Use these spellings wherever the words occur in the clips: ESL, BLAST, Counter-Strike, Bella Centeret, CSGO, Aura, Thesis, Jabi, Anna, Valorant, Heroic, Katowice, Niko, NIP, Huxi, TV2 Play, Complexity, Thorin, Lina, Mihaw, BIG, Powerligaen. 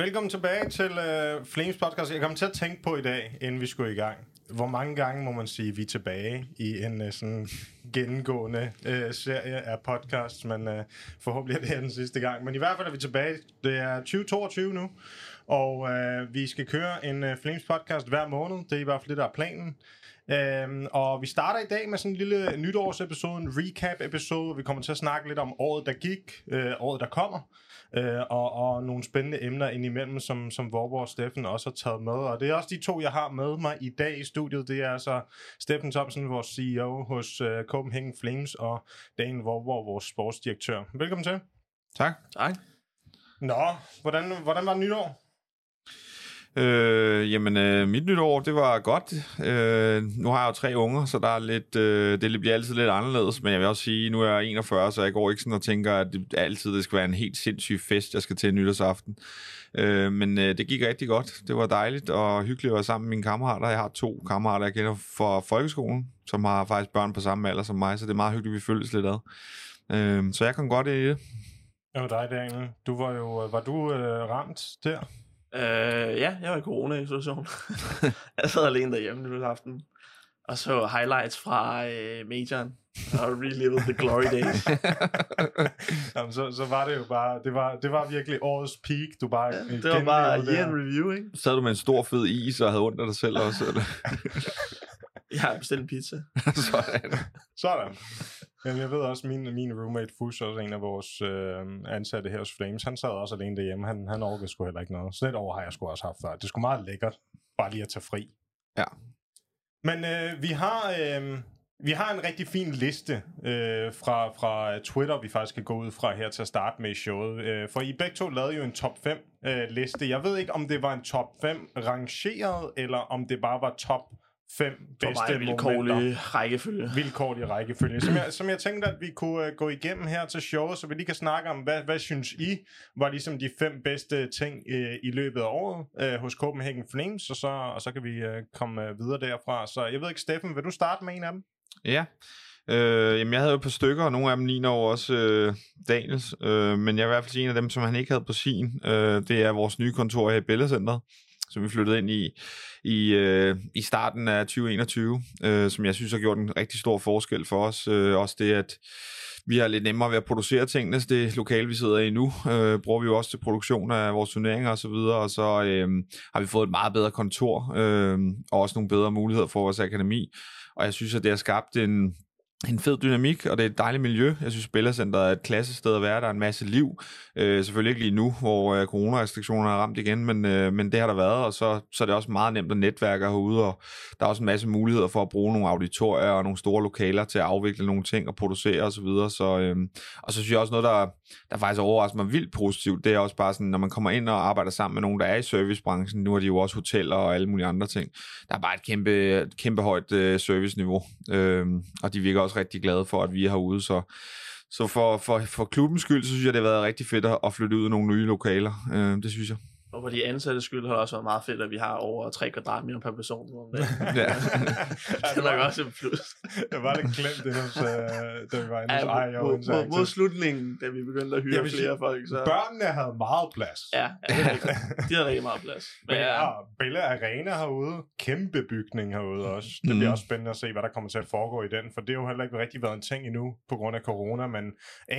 Velkommen tilbage til Flames podcast. Jeg kom til at tænke på i dag, inden vi skulle i gang. Hvor mange gange må man sige, vi er tilbage i en sådan gennemgående serie af podcasts, men forhåbentlig er det her den sidste gang. Men i hvert fald er vi tilbage. Det er 2022 nu, og vi skal køre en Flames podcast hver måned. Det er i hvert fald det, der er planen. Og vi starter i dag med sådan en lille nytårsepisode, en recap-episode. Vi kommer til at snakke lidt om året, der gik, året, der kommer. Og nogle spændende emner indimellem, som Vorborg og Steffen også har taget med. Og det er også de to, jeg har med mig i dag i studiet. Det er altså Steffen Thomsen, vores CEO hos Copenhagen Flames, og Dan Vorborg, vores sportsdirektør. Velkommen til. Tak. Hej. Nå, hvordan var det nytår? Mit nytår, det var godt. Nu har jeg jo 3 unger, så der er lidt, det bliver altid lidt anderledes. Men jeg vil også sige, nu er jeg 41, så jeg går ikke sådan og tænker, at det skal være en helt sindssyg fest, jeg skal til nytårsaften. Men det gik rigtig godt. Det var dejligt og hyggeligt at være sammen med mine kammerater. Jeg har 2 kammerater, jeg kender fra folkeskolen, som har faktisk børn på samme alder som mig. Så det er meget hyggeligt, vi følges lidt ad. Så jeg kom godt i det. Det var dig, Daniel. Var du ramt der? Ja, jeg var i corona-isolation. Jeg sad alene derhjemme nytårsaften og så highlights fra majoren og relived the glory days. Jamen, så var det jo bare, det var virkelig årets peak. Du bare, ja, det var bare en review, ikke? Så havde du med en stor fed is og havde ondt af dig selv også, eller? Jeg har bestilt en pizza. Sådan. Jamen, jeg ved også, min roommate Fuss, også en af vores ansatte her hos Flames, han sad også alene derhjemme. Han overgik sgu heller ikke noget. Så lidt over har jeg sgu også haft før. Det er sgu meget lækkert, bare lige at tage fri. Ja. Men vi har en rigtig fin liste fra Twitter, vi faktisk kan gå ud fra her til at starte med i showet. For I begge to lavede jo en top 5 liste. Jeg ved ikke, om det var en top 5 rangeret, eller om det bare var top 5 bedste momenter. Vilkårlige rækkefølge. Som jeg tænkte, at vi kunne gå igennem her til showet, så vi lige kan snakke om, hvad synes I var ligesom de 5 bedste ting i løbet af året hos Copenhagen Flames, og så kan vi komme videre derfra. Så jeg ved ikke, Steffen, vil du starte med en af dem? Ja, jeg havde jo et par stykker, og nogle af dem ligner jo også Daniels, men jeg vil i hvert fald sige en af dem, som han ikke havde på sin, det er vores nye kontor her i Bella Centeret, som vi flyttede ind i starten af 2021, som jeg synes har gjort en rigtig stor forskel for os. Også det, at vi har lidt nemmere ved at producere tingene, så det lokale, vi sidder i nu, bruger vi jo også til produktion af vores turneringer osv., og så har vi fået et meget bedre kontor, og også nogle bedre muligheder for vores akademi, og jeg synes, at det har skabt en fed dynamik, og det er et dejligt miljø. Jeg synes, Bella Centeret er et klassested at være. Der er en masse liv. Selvfølgelig ikke lige nu, hvor coronarestriktionerne har ramt igen, men det har der været, og så er det også meget nemt at netværke herude, og der er også en masse muligheder for at bruge nogle auditorier og nogle store lokaler til at afvikle nogle ting og producere osv. Og så synes jeg også noget, der faktisk overrasker mig vildt positivt. Det er også bare sådan, når man kommer ind og arbejder sammen med nogen, der er i servicebranchen. Nu er de jo også hoteller og alle mulige andre ting. Der er bare et kæmpe højt serviceniveau, og de virker også rigtig glade for, at vi er herude, så for klubbens skyld, så synes jeg, det har været rigtig fedt at flytte ud i nogle nye lokaler, det synes jeg. Og for de ansatte skyld har det også været meget fedt, at vi har over 3 kvadratmeter per person nu om dagen. Ja. Det er nok også en plus. Det var lidt klemt, da vi var inde hos IEM. Mod slutningen, da vi begyndte at hyre flere folk. Så... Børnene havde meget plads. Ja, de havde rigtig meget plads. Men Bella Arena herude, kæmpe bygning herude også. Det bliver også spændende at se, hvad der kommer til at foregå i den, for det har jo heller ikke rigtig været en ting endnu, på grund af corona, men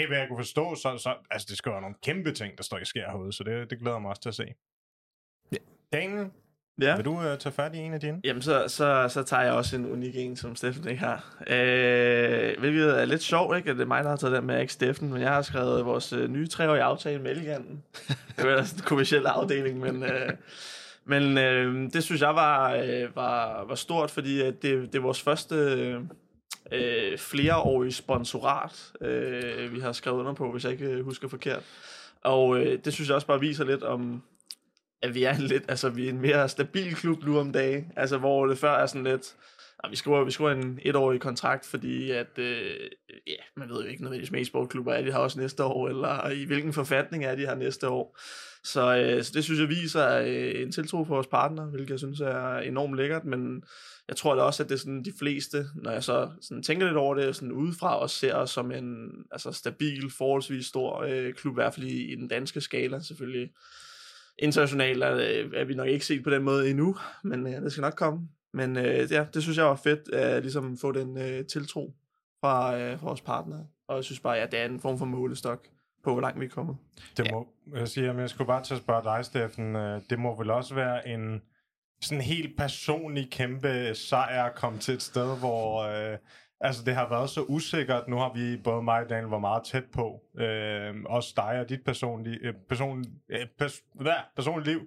hvad jeg kunne forstå, så det skal være nogle kæmpe ting, der sker herude, så det glæder mig også til at se. Daniel, vil du tage fat i en af dine? Jamen, så tager jeg også en unik en, som Steffen ikke har. Hvilket er lidt sjovt, ikke? At det er mig, der har taget den med, ikke Steffen, men jeg har skrevet vores nye 3-årige aftale med Eligen. Det var altså en kommerciel afdeling, men det synes jeg var stort, fordi det er vores første... flereårige sponsorat, vi har skrevet under på, hvis jeg ikke husker forkert. Og det synes jeg også bare viser lidt om, at vi er en mere stabil klub nu om dagen. Altså hvor det før er sådan lidt, at vi skriver en 1-årig kontrakt, fordi at, man ved jo ikke nødvendigvis med e-sportklubber, er de her også næste år, eller i hvilken forfatning er de her næste år. Så det synes jeg viser en tiltro for vores partner, hvilket jeg synes er enormt lækkert, men jeg tror da også, at det er sådan de fleste, når jeg så sådan tænker lidt over det, sådan udefra også ser os som en stabil, forholdsvis stor klub, i hvert fald i den danske skala selvfølgelig. Internationalt er vi nok ikke set på den måde endnu, men det skal nok komme. Men ja, det synes jeg var fedt at ligesom få den tiltro fra vores partnere. Og jeg synes bare, at ja, det er en form for målestok på, hvor langt vi er kommet. Det må jeg sige, men jeg skulle bare til at spørge dig, Steffen. Det må vel også være en sådan helt personlig kæmpe sejr at komme til et sted, hvor altså det har været så usikkert. Nu har vi, både mig og Daniel, var meget tæt på. Også dig og dit personlige liv.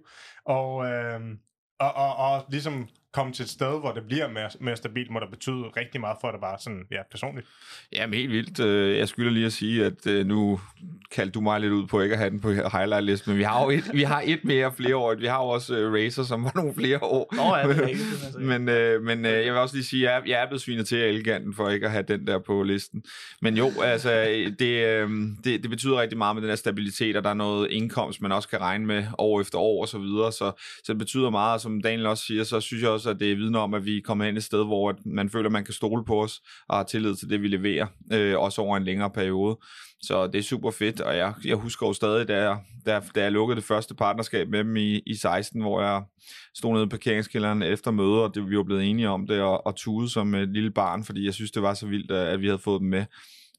Og ligesom komme til et sted, hvor det bliver mere stabilt, må der betyde rigtig meget for dig bare sådan, ja, personligt. Jamen helt vildt. Jeg skylder lige at sige, at nu kaldte du mig lidt ud på ikke at have den på highlight-listen, men vi har jo et mere flereårigt. Vi har jo også Razer, som var nogle flere år. Nå, ja, det er rigtigt. Altså. Men jeg vil også lige sige, at jeg er blevet svinet til af Eligen for ikke at have den der på listen. Men jo, altså, det betyder rigtig meget med den her stabilitet, og der er noget indkomst, man også kan regne med år efter år og så videre. Så det betyder meget, og som Daniel også siger, så synes jeg også, at det er vidne om, at vi kommer hen et sted, hvor man føler, at man kan stole på os og har tillid til det, vi leverer, også over en længere periode. Så det er super fedt, og jeg husker jo stadig, da jeg lukkede det første partnerskab med dem i 16, hvor jeg stod nede i parkeringskælderen efter møder, og vi var blevet enige om det, og tude som et lille barn, fordi jeg synes, det var så vildt, at vi havde fået dem med.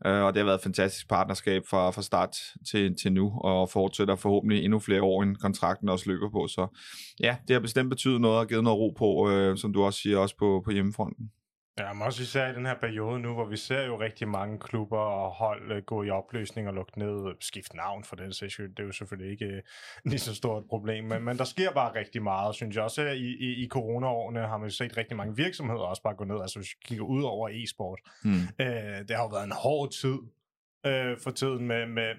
Og det har været et fantastisk partnerskab fra start til nu, og fortsætter forhåbentlig endnu flere år, end kontrakten også løber på. Så ja, det har bestemt betydet noget og givet noget ro på, som du også siger, også på hjemmefronten. Ja, men også især i den her periode nu, hvor vi ser jo rigtig mange klubber og hold gå i opløsning og lukke ned, skifte navn for den sags skyld. Det er jo selvfølgelig ikke lige så stort et problem, men der sker bare rigtig meget, synes jeg også. I coronaårene har man jo set rigtig mange virksomheder også bare gå ned, altså hvis vi kigger ud over e-sport. Det har jo været en hård tid for tiden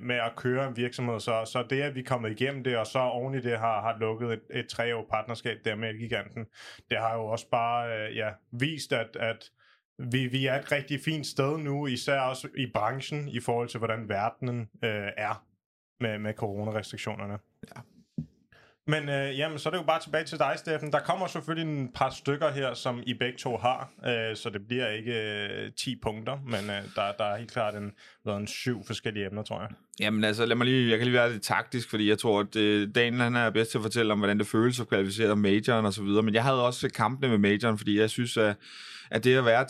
med at køre en virksomhed, så det, at vi er kommet igennem det, og så oven i det har lukket et 3-årigt partnerskab der med Giganten, det har jo også bare vist, at vi er et rigtig fint sted nu, især også i branchen, i forhold til, hvordan verdenen er med coronarestriktionerne. Ja. Men jamen, så er det jo bare tilbage til dig, Steffen. Der kommer selvfølgelig en par stykker her, som I begge to har, så det bliver ikke 10 punkter, men der er helt klart været en 7 forskellige emner, tror jeg. Jamen altså, jeg kan lige være lidt taktisk, fordi jeg tror, at Daniel han er bedst til at fortælle om, hvordan det føles at kvalificere majoren og så videre, men jeg havde også kampene med majoren, fordi jeg synes, at det at være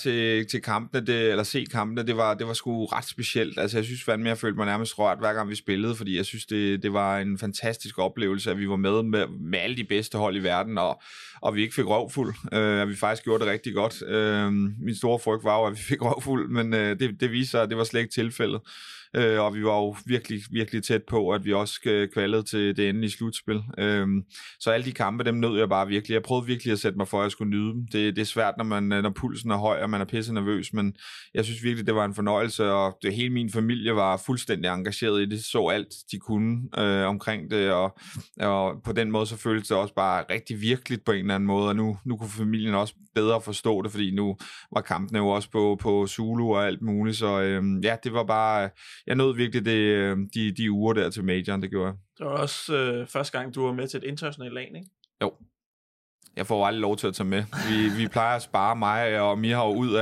til kampene, eller se kampene, det var sgu ret specielt. Altså jeg synes fandme, jeg følte mig nærmest rørt, hver gang vi spillede, fordi jeg synes, det var en fantastisk oplevelse, at vi var med alle de bedste hold i verden, og vi ikke fik røvfuld, at vi faktisk gjorde det rigtig godt. Min store frygt var jo, at vi fik røvfuld, men det viste sig, at det var slet ikke tilfældet. Og vi var jo virkelig, virkelig tæt på, at vi også kvalede til det endelige slutspil. Så alle de kampe, dem nød jeg bare virkelig. Jeg prøvede virkelig at sætte mig for, at jeg skulle nyde dem. Det er svært, når pulsen er høj, og man er pisse nervøs, men jeg synes virkelig, det var en fornøjelse, og hele min familie var fuldstændig engageret i det, så alt de kunne omkring det, og på den måde så føltes det også bare rigtig virkeligt på en eller anden måde, og nu kunne familien også bedre forstå det, fordi nu var kampene jo også på Zulu og alt muligt, så ja, det var bare... Jeg nåede virkelig de uger der til majoren, det gjorde jeg. Det var også første gang, du var med til et internationalt lag, ikke? Jo. Jeg får aldrig lov til at tage med. Vi plejer at spare mig og Mihaw ud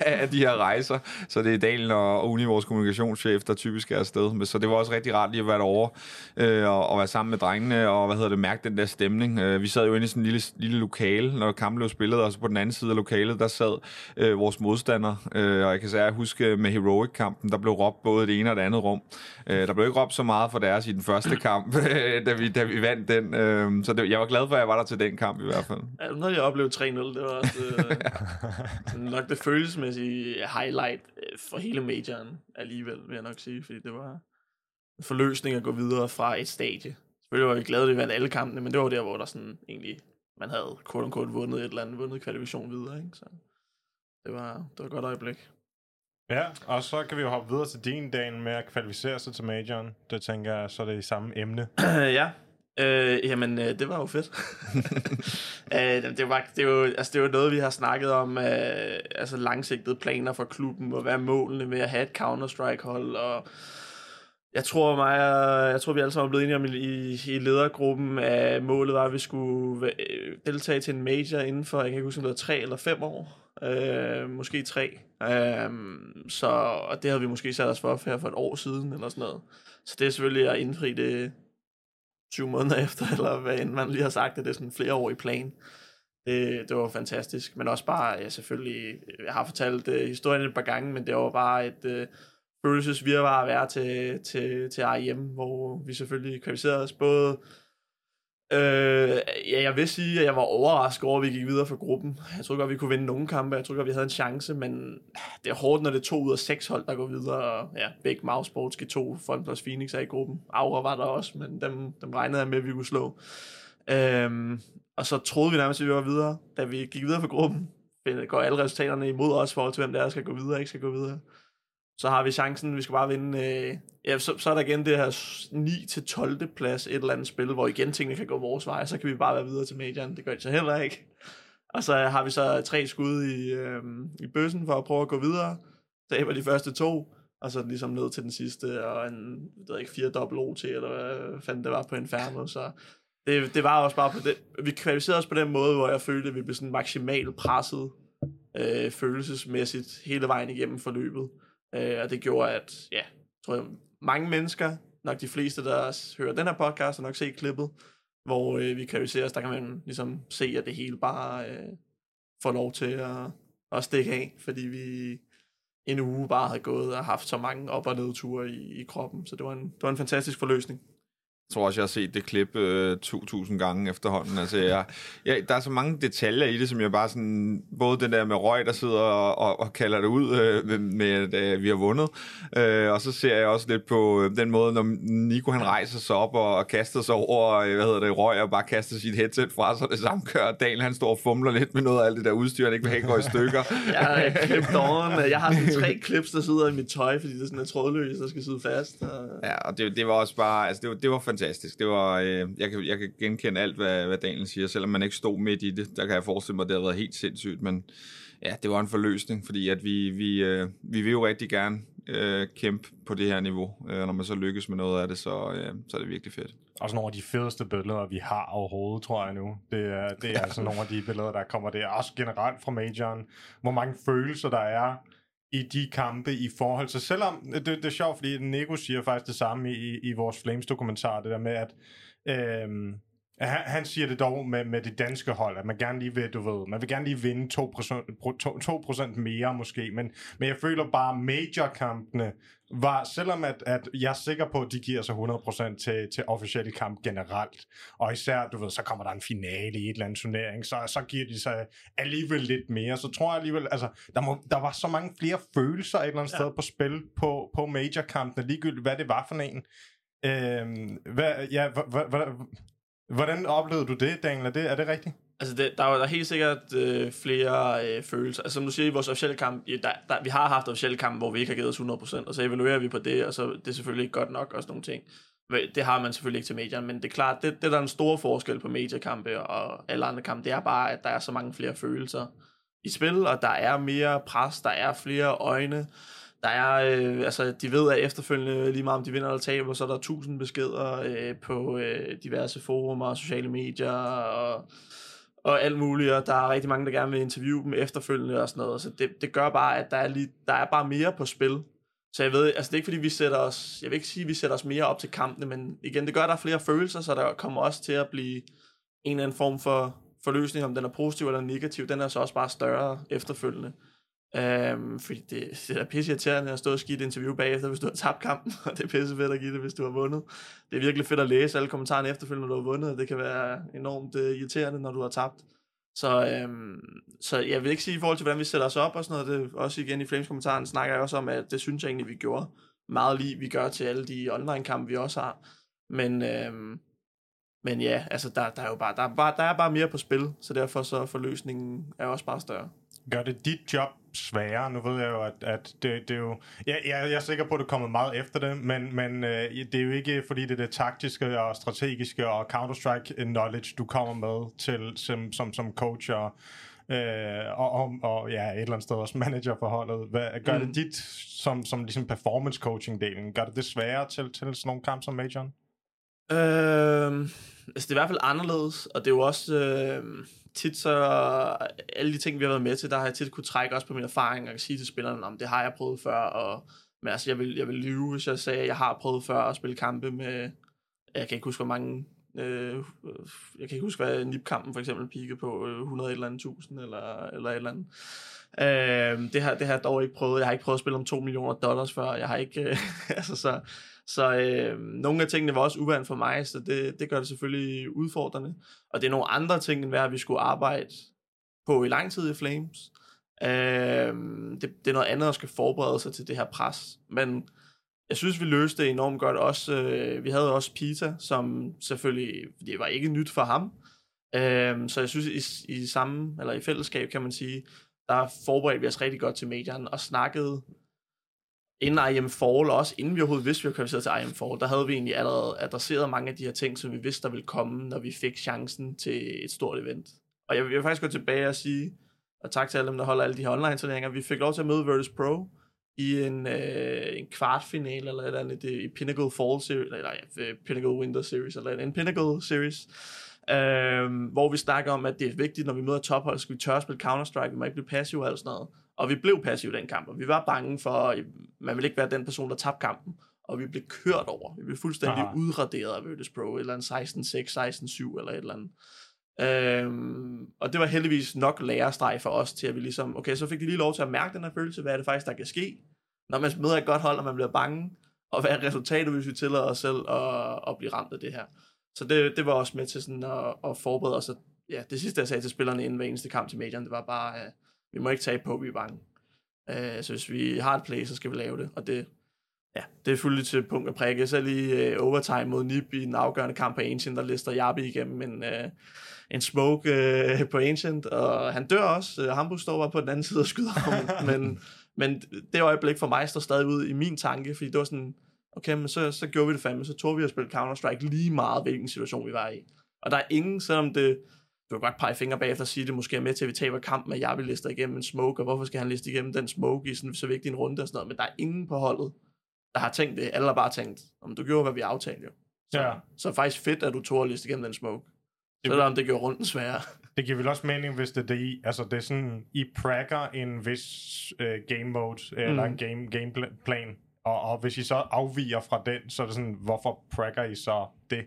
af de her rejser. Så det er Dalen og Uni, vores kommunikationschef, der typisk er afsted. Så det var også rigtig rart lige at være derovre og være sammen med drengene og mærke den der stemning. Vi sad jo inde i sådan en lille lokale, når kampen blev spillet, og så på den anden side af lokalet, der sad vores modstandere. Og jeg kan særlig huske med Heroic-kampen, der blev råbt både det ene og det andet rum. Der blev ikke råbt så meget for deres i den første kamp, da vi vandt den. Så jeg var glad for, at jeg var der til den kamp i hvert fald. Ja, når jeg oplevede 3-0, det var også nok det følelsesmæssige highlight for hele majoren alligevel, vil jeg nok sige, fordi det var en forløsning at gå videre fra et stadie. Selvfølgelig var vi glade, at vi vandt alle kampene, men det var der, hvor der sådan egentlig, man havde quote unquote vundet et eller andet, vundet kvalifikation videre, ikke? Så det var et godt øjeblik. Ja, og så kan vi jo hoppe videre til din dag med at kvalificere sig til majoren. Det tænker jeg, så er det i samme emne. Ja. Jamen, det var jo fedt. Det var noget, vi har snakket om, altså langsigtede planer for klubben, og hvad er målene med at have et Counter-Strike-hold, og jeg tror, vi alle sammen er blevet enige om i ledergruppen, at målet var, at vi skulle deltage til en major inden for, jeg kan ikke huske, om det var 3 eller 5 år, måske 3, så, og det havde vi måske sat os for her for et år siden, eller sådan noget. Så det er selvfølgelig at indfri det 20 måneder efter, eller hvad end man lige har sagt, at det er sådan flere år i plan. Det var fantastisk, men også bare, ja, selvfølgelig, jeg har fortalt historien et par gange, men det var bare et følelsesvirvar at være til IEM, hvor vi selvfølgelig kvalificerede os både. Ja, jeg vil sige, at jeg var overrasket over, at vi gik videre fra gruppen. Jeg tror godt, vi kunne vinde nogle kampe. Jeg tror godt, vi havde en chance, men det er hårdt, når det er 2 ud af 6 hold, der går videre. Og ja, BIG, mousesports, G2, FunPlus Phoenix er i gruppen. Aura var der også, men dem regnede jeg med, at vi kunne slå. Og så troede vi nærmest, at vi var videre. Da vi gik videre fra gruppen, går alle resultaterne imod os for, til hvem der skal gå videre og ikke skal gå videre. Så har vi chancen, vi skal bare vinde. Ja, så er der igen det her 9-12. Plads, et eller andet spil, hvor igen tingene kan gå vores vej, så kan vi bare være videre til majoren. Det gør de så heller ikke. Og så har vi så 3 skud i bøssen for at prøve at gå videre. Taber de første 2, og så ligesom ned til den sidste, og en, jeg ved ikke, 4 dobbelt OT, eller hvad fanden det var på Inferno, så... Det var også bare på det. Vi kvalificerede os på den måde, hvor jeg følte, at vi blev sådan maksimalt presset følelsesmæssigt hele vejen igennem forløbet. Og det gjorde, at ja, tror jeg, mange mennesker, nok de fleste, der hører den her podcast, har nok set klippet, hvor vi kvalificerer os. Der kan man ligesom se, at det hele bare får lov til at stikke af, fordi vi en uge bare havde gået og haft så mange op- og nedture i kroppen. Så det var en fantastisk forløsning. Jeg tror også, jeg har set det klip 2.000 gange efterhånden. Altså, der er så mange detaljer i det, som jeg bare sådan... Både den der med Røg, der sidder og kalder det ud med, at vi har vundet. Og så ser jeg også lidt på den måde, når Niko han rejser sig op og kaster sig over Røg og bare kaster sit headset fra sig. Det samme kører Daniel, han står og fumler lidt med noget af alt det der udstyr, han ikke vil have går i stykker. Jeg har sådan 3 klips, der sidder i mit tøj, fordi det er sådan noget trådløst, der skal sidde fast. Og... Ja, og det var også bare... Altså, det var fantastisk. Det var, jeg kan genkende alt, hvad Daniel siger, selvom man ikke stod midt i det. Der kan jeg forestille mig, at det har været helt sindssygt, men ja, det var en forløsning, fordi at vi vil jo rigtig gerne kæmpe på det her niveau. Når man så lykkes med noget af det, så er det virkelig fedt. Og sådan nogle af de fedeste billeder, vi har overhovedet, tror jeg nu. Det er altså nogle af de billeder, der kommer der. Også generelt fra majoren. Hvor mange følelser der er i de kampe i forhold til, selvom det er sjovt, fordi Niko siger faktisk det samme i vores Flames dokumentar, det der med at han siger det dog med det danske hold, at man gerne lige vil, man vil gerne lige vinde 2% mere måske, men jeg føler bare major-kampene var, selvom at jeg er sikker på, at de giver sig 100% til officielle kamp generelt, og især, så kommer der en finale i et eller andet turnering, så giver de sig alligevel lidt mere, så tror jeg alligevel, altså, der var så mange flere følelser et eller andet sted på spil på major-kampene, ligegyldigt hvad det var for en. Hvordan oplevede du det, Daniel? Er det rigtigt? Altså, der er helt sikkert flere følelser. Altså, som du siger, i vores officielle kamp, vi har haft officielle kampe, hvor vi ikke har givet os 100%, og så evaluerer vi på det, og så det er selvfølgelig ikke godt nok, og sådan nogle ting. Det har man selvfølgelig ikke til majoren, men det er klart, det der er en stor forskel på majorkampe og alle andre kampe, det er bare, at der er så mange flere følelser i spil, og der er mere pres, der er flere øjne, der er, de ved, at efterfølgende, lige meget om de vinder eller taber, så er der 1000 beskeder på diverse forumer, sociale medier og alt muligt, og der er rigtig mange, der gerne vil interviewe dem efterfølgende og sådan noget, så det gør bare, at der er bare mere på spil. Så jeg ved, det er ikke fordi, jeg vil ikke sige, at vi sætter os mere op til kampene, men igen, det gør, at der er flere følelser, så der kommer også til at blive en eller anden form for forløsning, om den er positiv eller negativ, den er så også bare større efterfølgende. Fordi det er pisseirriterende at stå og skidt interview bagefter, hvis du har tabt kampen, og det er pissefedt at give det, hvis du har vundet. Det er virkelig fedt at læse alle kommentarerne efterfølgende, når du har vundet, og det kan være enormt irriterende, når du har tabt. Så jeg vil ikke sige i forhold til, hvordan vi sætter os op og sådan noget, det, også igen i Flames-kommentaren snakker jeg også om, at det synes jeg egentlig, vi gjorde meget lige, vi gør til alle de online-kampe, vi også har. Men ja, altså der er bare mere på spil, så derfor så forløsningen er også bare større. Gør det dit job sværere? Nu ved jeg jo, at det er jo... Jeg er sikker på, at det er kommet meget efter det, men det er jo ikke, fordi det er det taktiske og strategiske og Counter-Strike-knowledge, du kommer med til som coach og ja, et eller andet sted også managerforholdet. Gør det dit, som ligesom performance-coaching-delen, gør det det sværere til sådan nogle kampe som majoren? Det er i hvert fald anderledes, og det er jo også... tit så, alle de ting, vi har været med til, der har jeg tit kunne trække også på min erfaring og sige til spillerne, om det har jeg prøvet før, men altså, jeg vil lyve, hvis jeg sagde, at jeg har prøvet før at spille kampe med, jeg kan ikke huske, hvor mange Jeg kan ikke huske, hvad NIP-kampen for eksempel peakede på, 100 eller andet 1000 eller et eller andet. Det har jeg dog ikke prøvet. Jeg har ikke prøvet at spille om $2 million før. Jeg har ikke, nogle af tingene var også uvant for mig, så det gør det selvfølgelig udfordrende. Og det er nogle andre ting, end hvad vi skulle arbejde på i lang tid i Flames. Det er noget andet at skal forberede sig til det her pres. Men jeg synes, vi løste det enormt godt også. Vi havde også Peter, som selvfølgelig, det var ikke nyt for ham. Så jeg synes, i samme, eller i fællesskab, kan man sige, der forberedte vi os rigtig godt til medierne og snakkede inden IEM4, og også inden vi overhovedet vidste, vi var kvalificeret til IEM4, der havde vi egentlig allerede adresseret mange af de her ting, som vi vidste, der ville komme, når vi fik chancen til et stort event. Og jeg vil faktisk gå tilbage og sige, og tak til alle dem, der holder alle de her online-turneringer, vi fik lov til at møde Virtus.pro i en kvartfinale eller et eller andet i Pinnacle Fall Series, eller Pinnacle Winter Series, eller en Pinnacle Series, hvor vi snakker om, at det er vigtigt, når vi møder tophold, skal vi tør spille Counter-Strike, vi må ikke blive passive og alt sådan noget. Og vi blev passive den kamp, og vi var bange for, at man ville ikke være den person, der tabte kampen. Og vi blev kørt over, vi blev fuldstændig udraderet af Virtus.pro, eller en 16-6, 16-7 eller et eller andet. Og det var heldigvis nok lærestreg for os til at vi ligesom, okay, så fik de lige lov til at mærke den her følelse, hvad er det faktisk der kan ske, når man møder et godt hold og man bliver bange, og hvad er resultatet, hvis vi tillader os selv at blive ramt af det her. Så det var også med til sådan at forberede os, at, ja, det sidste jeg sagde til spillerne inden hver eneste kamp til medierne, det var bare, vi må ikke tage på, vi er bange, så hvis vi har et play, så skal vi lave det. Og det er fuldt til punkt og prikke. Selv i overtime mod NIP i den afgørende kamp på Ancient, der lister Jabi igennem en smoke på Ancient, og han dør også. Hamburg står bare på den anden side og skyder ham, men det øjeblik for mig står stadig ud i min tanke, fordi det var sådan, okay, men så gjorde vi det fandme, så tog vi at spille Counter-Strike lige meget, hvilken situation vi var i. Og der er ingen, selvom du kan godt pege fingre bagefter og sige, det måske er med til, at vi taber kampen, at Jabi lister igennem en smoke, og hvorfor skal han liste igennem den smoke i sådan så vigtig en runde og sådan noget, men der er ingen på holdet, der har tænkt det. Alle har bare tænkt, om du gjorde, hvad vi aftalte jo. Så faktisk fedt, at du tog at liste igennem den smoke. Selvom det gjorde runden sværere. Det giver vel også mening, hvis det er det. Altså det er sådan, I prækker en vis game mode, eller en gameplan. Og hvis I så afviger fra den, så er det sådan, hvorfor prækker I så det?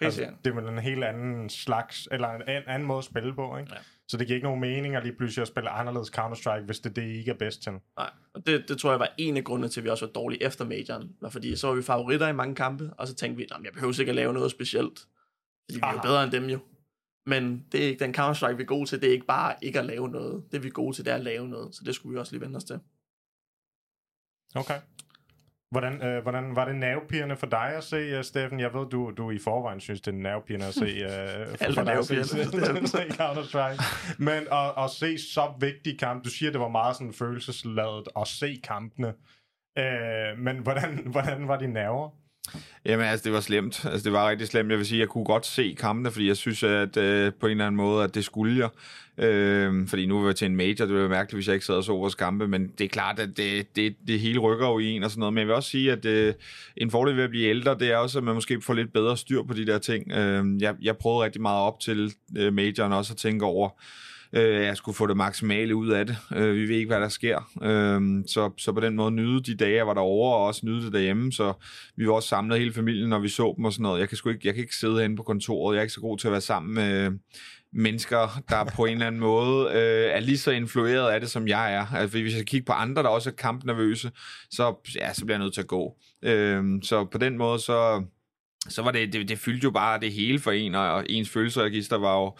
Altså, det er vel en helt anden slags, eller en anden måde at spille på, ikke? Ja. Så det giver ikke nogen mening at lige pludselig at spille anderledes Counter-Strike, hvis det I ikke er bedst til. Nej, og det tror jeg var en af grundene til, at vi også var dårlige efter majoren. Fordi så var vi favoritter i mange kampe, og så tænkte vi, jeg behøver ikke at lave noget specielt. Fordi vi er jo bedre end dem jo. Men det er ikke den Counter-Strike, vi er gode til, det er ikke bare ikke at lave noget. Det vi er gode til, det er at lave noget. Så det skulle vi også lige vende os til. Okay. Hvordan var det nervepirrende for dig at se, Steffen? Jeg ved, du i forvejen synes, det er nervepirrende at se for dig at se Counter-Strike. Men at se så vigtige kampe, du siger, det var meget sådan følelsesladet at se kampene. Men hvordan var de nerver? Jamen altså, det var slemt. Altså, det var rigtig slemt. Jeg vil sige, jeg kunne godt se kampene, fordi jeg synes, at på en eller anden måde, at det skulle jeg. Fordi nu var jeg til en major, det ville være mærkeligt, hvis jeg ikke sad og så vores kampe, men det er klart, at det hele rykker jo i en og sådan noget, men jeg vil også sige, at en fordel ved at blive ældre, det er også, at man måske får lidt bedre styr på de der ting. Jeg prøvede rigtig meget op til majoren også at tænke over, jeg skulle få det maksimale ud af det. Vi ved ikke, hvad der sker. Så på den måde nyde de dage, jeg var derovre, og også nyde det derhjemme. Så vi var også samlet hele familien, når vi så dem og sådan noget. Jeg kan ikke sidde herinde på kontoret. Jeg er ikke så god til at være sammen med mennesker, der på en eller anden måde er lige så influeret af det, som jeg er. Altså, hvis jeg kigger på andre, der også er kampnervøse, så bliver jeg nødt til at gå. Så på den måde, så var det fyldte jo bare det hele for en, og ens følelsesregister var jo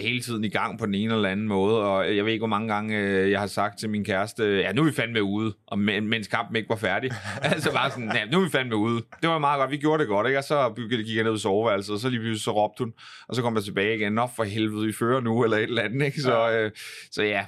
hele tiden i gang på den ene eller anden måde, og jeg ved ikke, hvor mange gange jeg har sagt til min kæreste, ja, nu er vi fandme ude, og mens kampen ikke var færdig, altså bare sådan, ja, nu er vi fandme ude, det var meget godt, vi gjorde det godt, ikke? Og så gik jeg ned i soveværelset, og så lige pludselig så råbte hun, og så kom jeg tilbage igen, nå for helvede, vi fører nu, eller et eller andet, ikke? Så ja,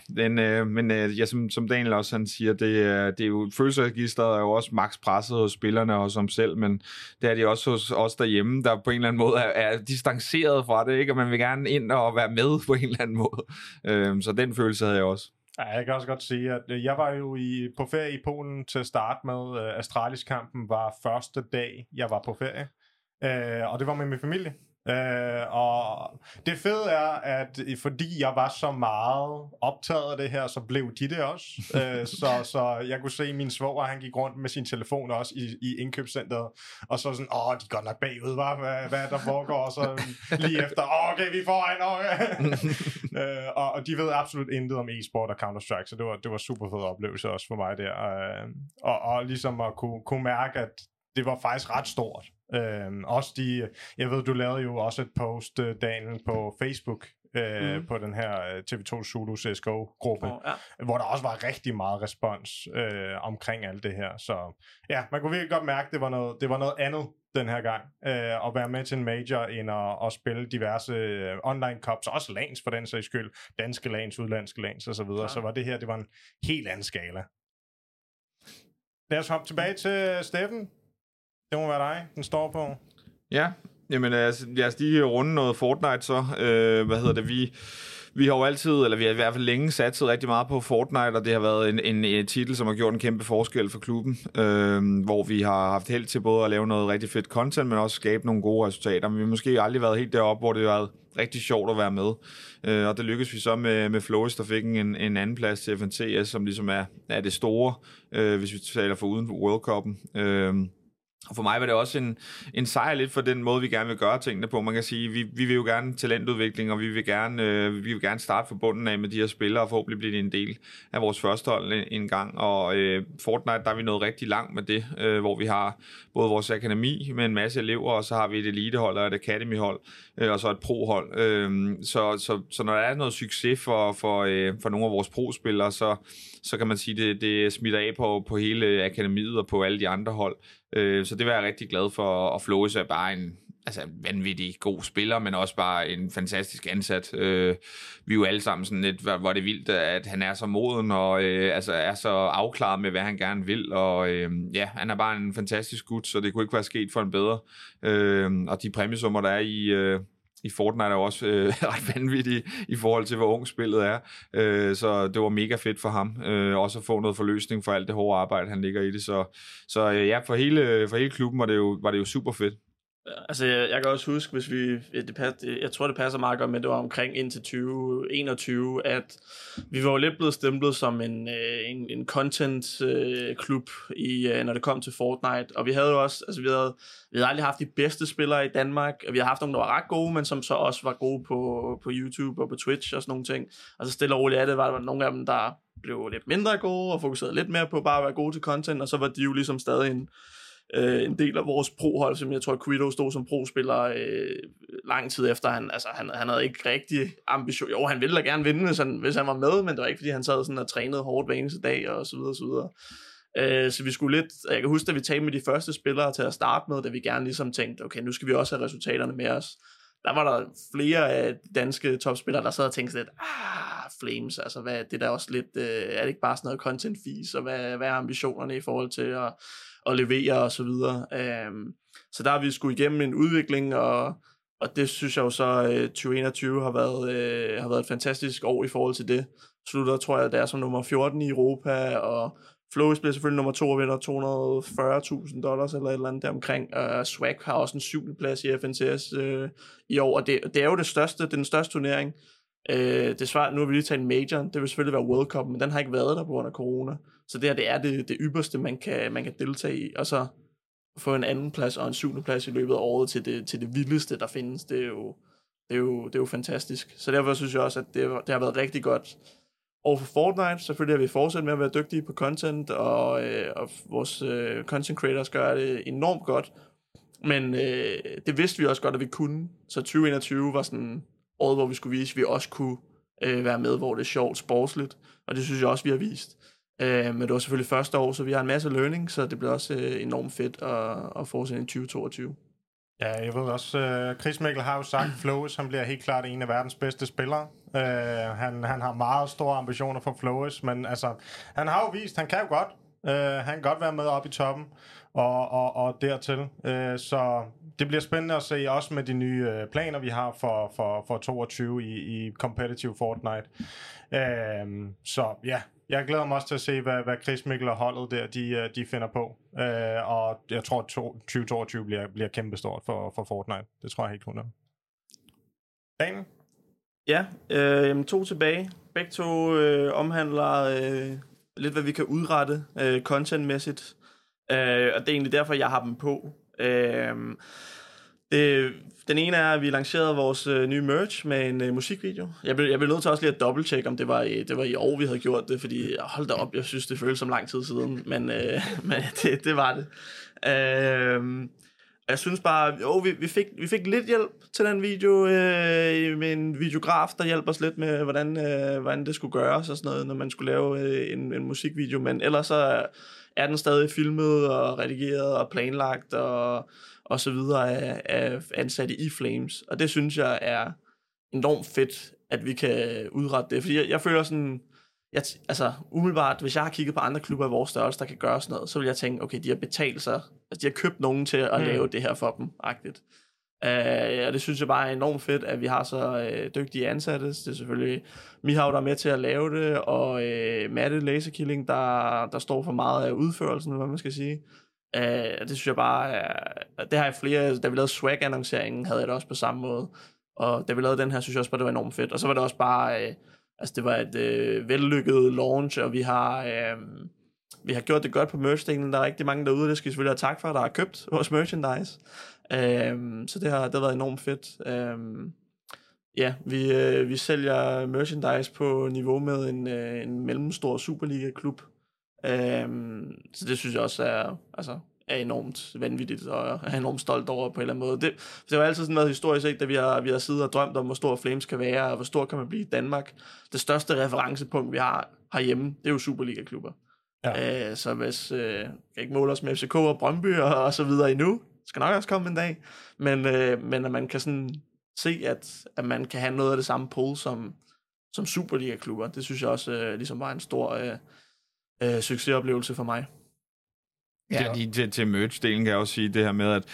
men ja, som Daniel også han siger, det er jo, følelsesregisteret er jo også maks presset hos spillerne og som selv, men det er de også hos os derhjemme, der på en eller anden måde er distanceret fra det, ikke? Og man vil gerne ind og være med på en eller anden måde. Så den følelse havde jeg også. Ja, jeg kan også godt sige, at jeg var jo på ferie i Polen til at starte med. Astralis-kampen var første dag, jeg var på ferie. Og det var med min familie. Og det fede er, at fordi jeg var så meget optaget af det her, så blev de det også. Så jeg kunne se, at min svoger, han gik rundt med sin telefon også i indkøbscenteret, og så sådan, de er godt nok bagud, hvad der foregår, og så lige efter, okay, vi er foran, og de ved absolut intet om e-sport og Counter-Strike, så det var super fed oplevelse også for mig der, og ligesom at kunne mærke, at det var faktisk ret stort. Også jeg ved, du lavede jo også et post, Daniel, på Facebook, på den her TV2 Zulu CSGO-gruppe, hvor der også var rigtig meget respons omkring alt det her. Så ja, man kunne virkelig godt mærke, at det var noget andet den her gang, at være med til en major, end at spille diverse online cups, også lands for den sags skyld, danske lands, udlandske lands osv., så var det her, det var en helt anden skala. Lad os hoppe tilbage til Steffen. Det må være dig, den står på. Ja, jamen lad os lige runde noget Fortnite så. Vi har jo altid, eller vi har i hvert fald længe satset rigtig meget på Fortnite, og det har været en titel, som har gjort en kæmpe forskel for klubben, hvor vi har haft held til både at lave noget rigtig fedt content, men også skabe nogle gode resultater. Men vi har måske aldrig været helt deroppe, hvor det har været rigtig sjovt at være med. Og det lykkedes vi så med Flovis, der fik en anden plads til FNTS, som ligesom er det store, hvis vi taler for uden World Cup'en. For mig var det også en sejr lidt for den måde, vi gerne vil gøre tingene på. Man kan sige, vi vil jo gerne talentudvikling, og vi vil gerne starte fra bunden af med de her spillere, og forhåbentlig blive en del af vores førstehold en gang. Og Fortnite, der er vi nået rigtig langt med det, hvor vi har både vores akademi med en masse elever, og så har vi et elitehold og et academy-hold, og så et pro-hold. Så når der er noget succes for nogle af vores pro-spillere, så kan man sige, det smitter af på hele akademiet og på alle de andre hold. Så det var jeg rigtig glad for, og Flovis er bare en vanvittig god spiller, men også bare en fantastisk ansat. Vi er jo alle sammen sådan lidt, hvor det er vildt, at han er så moden, og er så afklaret med, hvad han gerne vil, og han er bare en fantastisk gut, så det kunne ikke være sket for en bedre. Og de præmiesummer, der er i Fortnite er også ret vanvittige i forhold til, hvor ung spillet er. Så det var mega fedt for ham. Også at få noget forløsning for alt det hårde arbejde, han ligger i det. Så for hele klubben var det jo super fedt. Altså, jeg kan også huske, jeg tror, det passer meget godt med, det var omkring indtil 2021, at vi var jo lidt blevet stemplet som en content-klub, når det kom til Fortnite, og vi havde jo også, altså vi havde aldrig haft de bedste spillere i Danmark, og vi har haft nogle, der var ret gode, men som så også var gode på YouTube og på Twitch og sådan nogle ting, og så stille og roligt af det, var der nogle af dem, der blev lidt mindre gode, og fokuserede lidt mere på bare at være gode til content, og så var de jo ligesom stadig en del af vores pro-hold, som jeg tror, at Guido stod som pro-spiller lang tid efter. Han havde ikke rigtig ambition. Jo, han ville da gerne vinde, hvis han var med, men det var ikke, fordi han sad sådan og trænede hårdt hver eneste dag, og så videre, og så videre. Så vi skulle lidt... Jeg kan huske, at vi talte med de første spillere til at starte med, da vi gerne ligesom tænkte, okay, nu skal vi også have resultaterne med os. Der var der flere af danske topspillere, der sad og tænkte lidt, Flames, altså hvad, det der også lidt... er det ikke bare sådan noget content-fis, og hvad er ambitionerne i forhold til at... og levere og så videre. Så der har vi sgu igennem en udvikling, og det synes jeg jo så, 2021 har været et fantastisk år i forhold til det. Slutter, tror jeg, det er som nummer 14 i Europa, og Flovis bliver selvfølgelig nummer 2 og vinder $240,000 eller et eller andet deromkring, og Swag har også en 7. plads i FNTS i år, og det er jo den største turnering. Det svarer, nu har vi lige taget en major, det vil selvfølgelig være World Cup, men den har ikke været der på grund af corona. Så det her, det er det ypperste, man kan deltage i, og så få en anden plads og en 7. plads i løbet af året til det vildeste, der findes. Det er jo fantastisk. Så derfor synes jeg også, at det har været rigtig godt. Og for Fortnite, selvfølgelig har vi fortsat med at være dygtige på content, og vores content creators gør det enormt godt. Men det vidste vi også godt, at vi kunne. Så 2021 var sådan året, hvor vi skulle vise, at vi også kunne være med, hvor det er sjovt sportsligt, og det synes jeg også, vi har vist. Men det var selvfølgelig første år, så vi har en masse learning, så det bliver også enormt fedt at fortsætte i 2022. Ja, jeg ved også, Chris Mikkel har jo sagt, Flovis, han bliver helt klart en af verdens bedste spillere. Han har meget store ambitioner for Flovis, men altså, han har jo vist, han kan jo godt. Han kan godt være med op i toppen og dertil. Så det bliver spændende at se, også med de nye planer, vi har for 22 i competitive Fortnite. Så ja, jeg glæder mig også til at se, hvad Chris Mikkel og holdet der, de finder på. Og jeg tror, 2022 bliver kæmpestort for Fortnite. Det tror jeg helt klart. Planen? Ja, to tilbage. Begge to omhandler lidt, hvad vi kan udrette contentmæssigt. Og det er egentlig derfor, jeg har dem på. Den ene er, at vi lancerede vores nye merch med en musikvideo. Jeg blev nødt til også lige at dobbelttjekke, om det var i år, vi havde gjort det, fordi hold da op, jeg synes, det føles som lang tid siden, men det var det. Jeg synes bare, vi fik lidt hjælp til den video, med en videograf, der hjalp os lidt med, hvordan det skulle gøres og sådan noget, når man skulle lave en musikvideo, men ellers så er den stadig filmet og redigeret og planlagt og så videre af ansatte i Flames. Og det synes jeg er enormt fedt, at vi kan udrette det. Fordi jeg føler sådan, umiddelbart, hvis jeg har kigget på andre klubber i vores størrelse, der kan gøre sådan noget, så vil jeg tænke, okay, de har betalt sig, altså de har købt nogen til at lave det her for dem-agtigt. Og det synes jeg bare er enormt fedt, at vi har så dygtige ansatte. Det er selvfølgelig Mihaw, der er med til at lave det, og Matte Laserkilling, der står for meget af udførelsen, hvad man skal sige. Det synes jeg bare, det har jeg flere, da vi lavede Swag-annonceringen, havde jeg det også på samme måde, og da vi lavede den her, synes jeg også bare, det var enormt fedt, og så var det også bare, det var et vellykket launch, og vi har gjort det godt på merch-delen, der er rigtig mange derude, det skal vi selvfølgelig have tak for, der har købt vores merchandise, så det har været enormt fedt. Ja, vi sælger merchandise på niveau med en mellemstor Superliga-klub. Så det synes jeg også er enormt vanvittigt, og jeg er enormt stolt over på en eller anden måde. Det var altid sådan noget historisk, ikke? Da vi har siddet og drømt om, hvor stor Flames kan være, og hvor stor kan man blive i Danmark. Det største referencepunkt, vi har herhjemme, det er jo Superliga-klubber. Ja. Så hvis jeg ikke måler os med FCK og Brøndby og så videre endnu, skal nok også komme en dag, men at man kan sådan se, at man kan have noget af det samme pool som Superliga-klubber, det synes jeg også ligesom var en stor... succesoplevelse for mig. Ja, til merch-delen kan jeg også sige det her med, at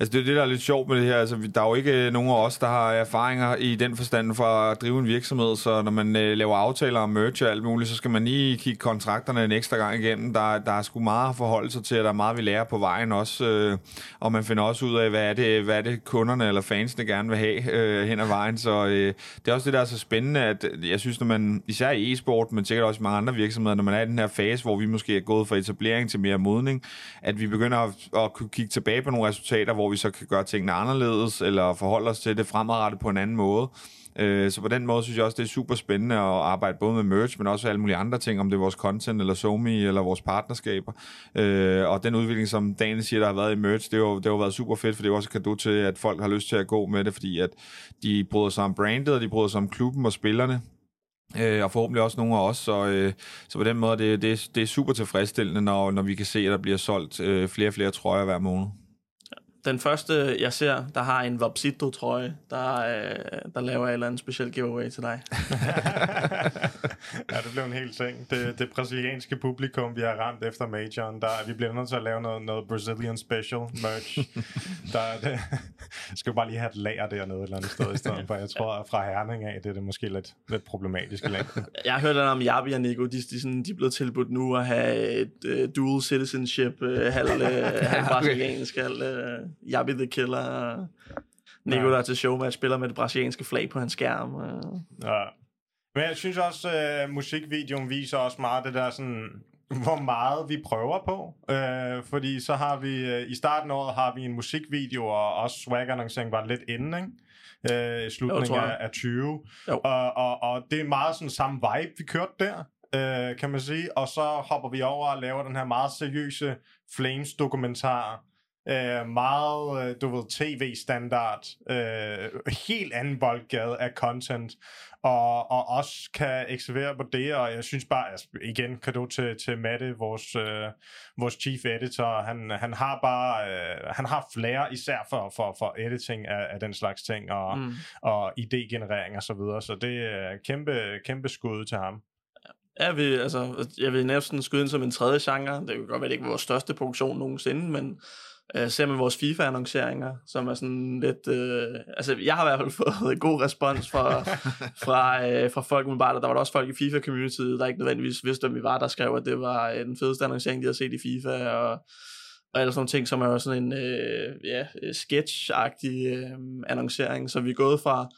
altså det er det, der er lidt sjovt med det her. Altså, der er jo ikke nogen af os, der har erfaringer i den forstand for at drive en virksomhed, så når man laver aftaler om merch og alt muligt, så skal man lige kigge kontrakterne en ekstra gang igennem. Der er sgu meget at forholde sig til, og der er meget, vi lærer på vejen også, og man finder også ud af, hvad er det kunderne eller fansene gerne vil have hen ad vejen. Så det er også det, der er så spændende, at jeg synes, når man, især i e-sport, men sikkert også i mange andre virksomheder, når man er i den her fase, hvor vi måske er gået fra etablering til mere modning, at vi begynder at kunne kigge tilbage på nogle resultater, hvor vi så kan gøre tingene anderledes, eller forholde os til det fremadrettet på en anden måde. Så på den måde synes jeg også, det er super spændende at arbejde både med merch, men også alle mulige andre ting, om det er vores content, eller SoMe, eller vores partnerskaber. Og den udvikling, som Daniel siger, der har været i merch, det har været super fedt, for det er også et cadeau til, at folk har lyst til at gå med det, fordi at de bryder sig om brandet, og de bryder sig om klubben og spillerne. Og forhåbentlig også nogle af os, så på den måde, det er super tilfredsstillende, når vi kan se, at der bliver solgt flere og flere trøjer hver måned. Den første, jeg ser, der har en Vopsito-trøje, der laver et eller andet specielt giveaway til dig. Ja, det blev en hel ting. Det brasilianske publikum, vi har ramt efter majoren, vi bliver nødt til at lave noget Brazilian special merch. Skal vi bare lige have et lager dernede et eller andet sted i stedet for. Jeg tror, at fra Herning af, det er måske lidt problematisk. Jeg har hørt om Jabi og Niko, de er blevet tilbudt nu at have et dual citizenship, halv brasiliansk, Jabi the Killer, Niko, der til showmatch, spiller med det brasilianske flag på hans skærm. Ja. Men jeg synes også, at musikvideoen viser også meget det der sådan, hvor meget vi prøver på. Fordi så har vi, i starten af året har vi en musikvideo, og også Swag-annoncering var lidt inden, ikke? Slutningen af 20. Og det er meget sådan samme vibe, vi kørte der, kan man sige. Og så hopper vi over og laver den her meget seriøse Flames-dokumentar. Meget, du ved, tv-standard, helt anden boldgade af content, og også kan ekservere på det, og jeg synes bare, igen, cadeau til Matte, vores chief editor, han har bare, han har flere, især for editing af den slags ting, og idégenerering og så videre, så det er kæmpe skud til ham. Jeg vil næsten skyde ind som en tredje genre, det kan godt være, det ikke var vores største produktion nogensinde, men ser man vores FIFA-annonceringer, som er sådan lidt... jeg har i hvert fald fået god respons fra folk umiddelbart, og der var også folk i FIFA-communityet, der ikke nødvendigvis vidste, hvem vi var, der skrev, at det var den fedeste annoncering, de havde set i FIFA, og alle sådan nogle ting, som er jo sådan en sketch-agtig annoncering, så vi er gået fra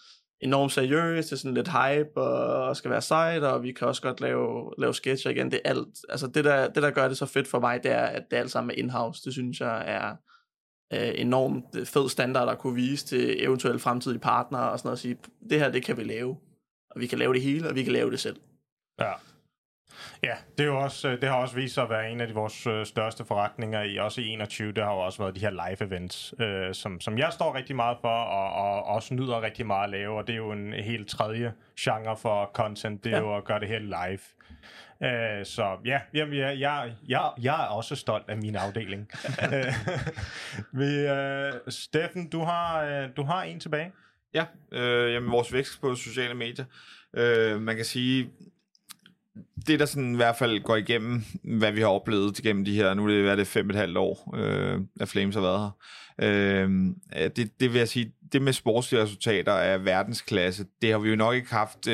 enormt seriøst, det er sådan lidt hype, og skal være sejt, og vi kan også godt lave sketcher igen, det er alt. Altså det der gør det så fedt for mig, det er, at det alt sammen er in-house, det synes jeg er enormt fed standard at kunne vise til eventuelle fremtidige partnere, og sådan noget, at sige, det her, det kan vi lave, og vi kan lave det hele, og vi kan lave det selv. Ja. Ja, det er jo også, det har også vist sig at være en af de vores største forretninger i også i 21. Det har jo også været de her live events, som jeg står rigtig meget for og også nyder rigtig meget at lave. Og det er jo en helt tredje genre for content. Det er jo at gøre det her live. Så ja, jeg er også stolt af min afdeling. Steffen, du har en tilbage. Ja, jamen, vores vækst på sociale medier. Man kan sige. Det, der sådan i hvert fald går igennem, hvad vi har oplevet igennem de her, nu er det, 5,5 år, at Flames har været her. Det vil jeg sige, det med sportslige resultater af verdensklasse, det har vi jo nok ikke haft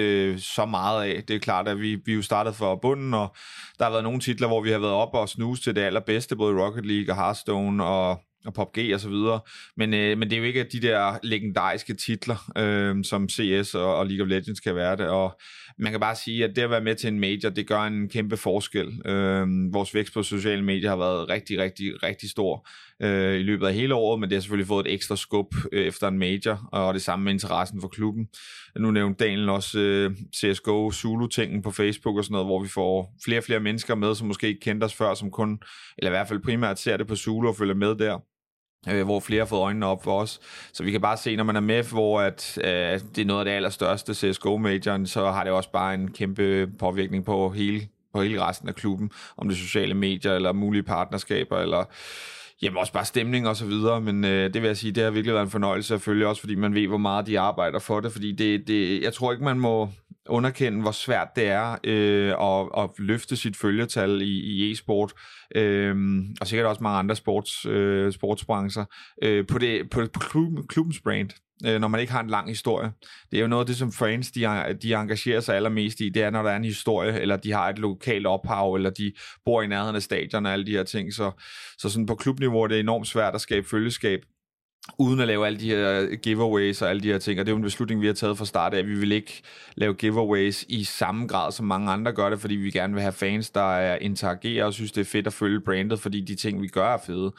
så meget af. Det er klart, at vi jo startede fra bunden, og der har været nogle titler, hvor vi har været oppe og snuse til det allerbedste, både Rocket League og Hearthstone og PUBG og så videre, men det er jo ikke de der legendariske titler, som CS og League of Legends kan være det, og man kan bare sige, at det at være med til en major, det gør en kæmpe forskel. Vores vækst på sociale medier har været rigtig, rigtig, rigtig stor i løbet af hele året, men det har selvfølgelig fået et ekstra skub efter en major, og det samme med interessen for klubben. Nu nævnte Daniel også CSGO, Zulu-tingen på Facebook og sådan noget, hvor vi får flere og flere mennesker med, som måske ikke kendte os før, som kun, eller i hvert fald primært ser det på Zulu og følger med der. Hvor flere har fået øjnene op for os. Så vi kan bare se, når man er med, hvor at det er noget af det allerstørste CSGO-majoren, så har det også bare en kæmpe påvirkning på hele resten af klubben, om det sociale medier, eller mulige partnerskaber, eller jamen også bare stemning og så videre, men det vil jeg sige, det har virkelig været en fornøjelse at følge, også fordi man ved, hvor meget de arbejder for det, fordi jeg tror ikke, man må underkende, hvor svært det er at løfte sit følgetal i e-sport, og sikkert også mange andre sportsbrancher, på klubbens brand, når man ikke har en lang historie. Det er jo noget af det, som Friends, de engagerer sig allermest i, det er, når der er en historie, eller de har et lokalt ophav, eller de bor i nærheden af stadion og alle de her ting. Så sådan på klubniveau er det enormt svært at skabe følgeskab, uden at lave alle de her giveaways og alle de her ting, og det er jo en beslutning, vi har taget fra start af. Vi vil ikke lave giveaways i samme grad, som mange andre gør det, fordi vi gerne vil have fans, der interagerer og synes, det er fedt at følge brandet, fordi de ting, vi gør, er fede.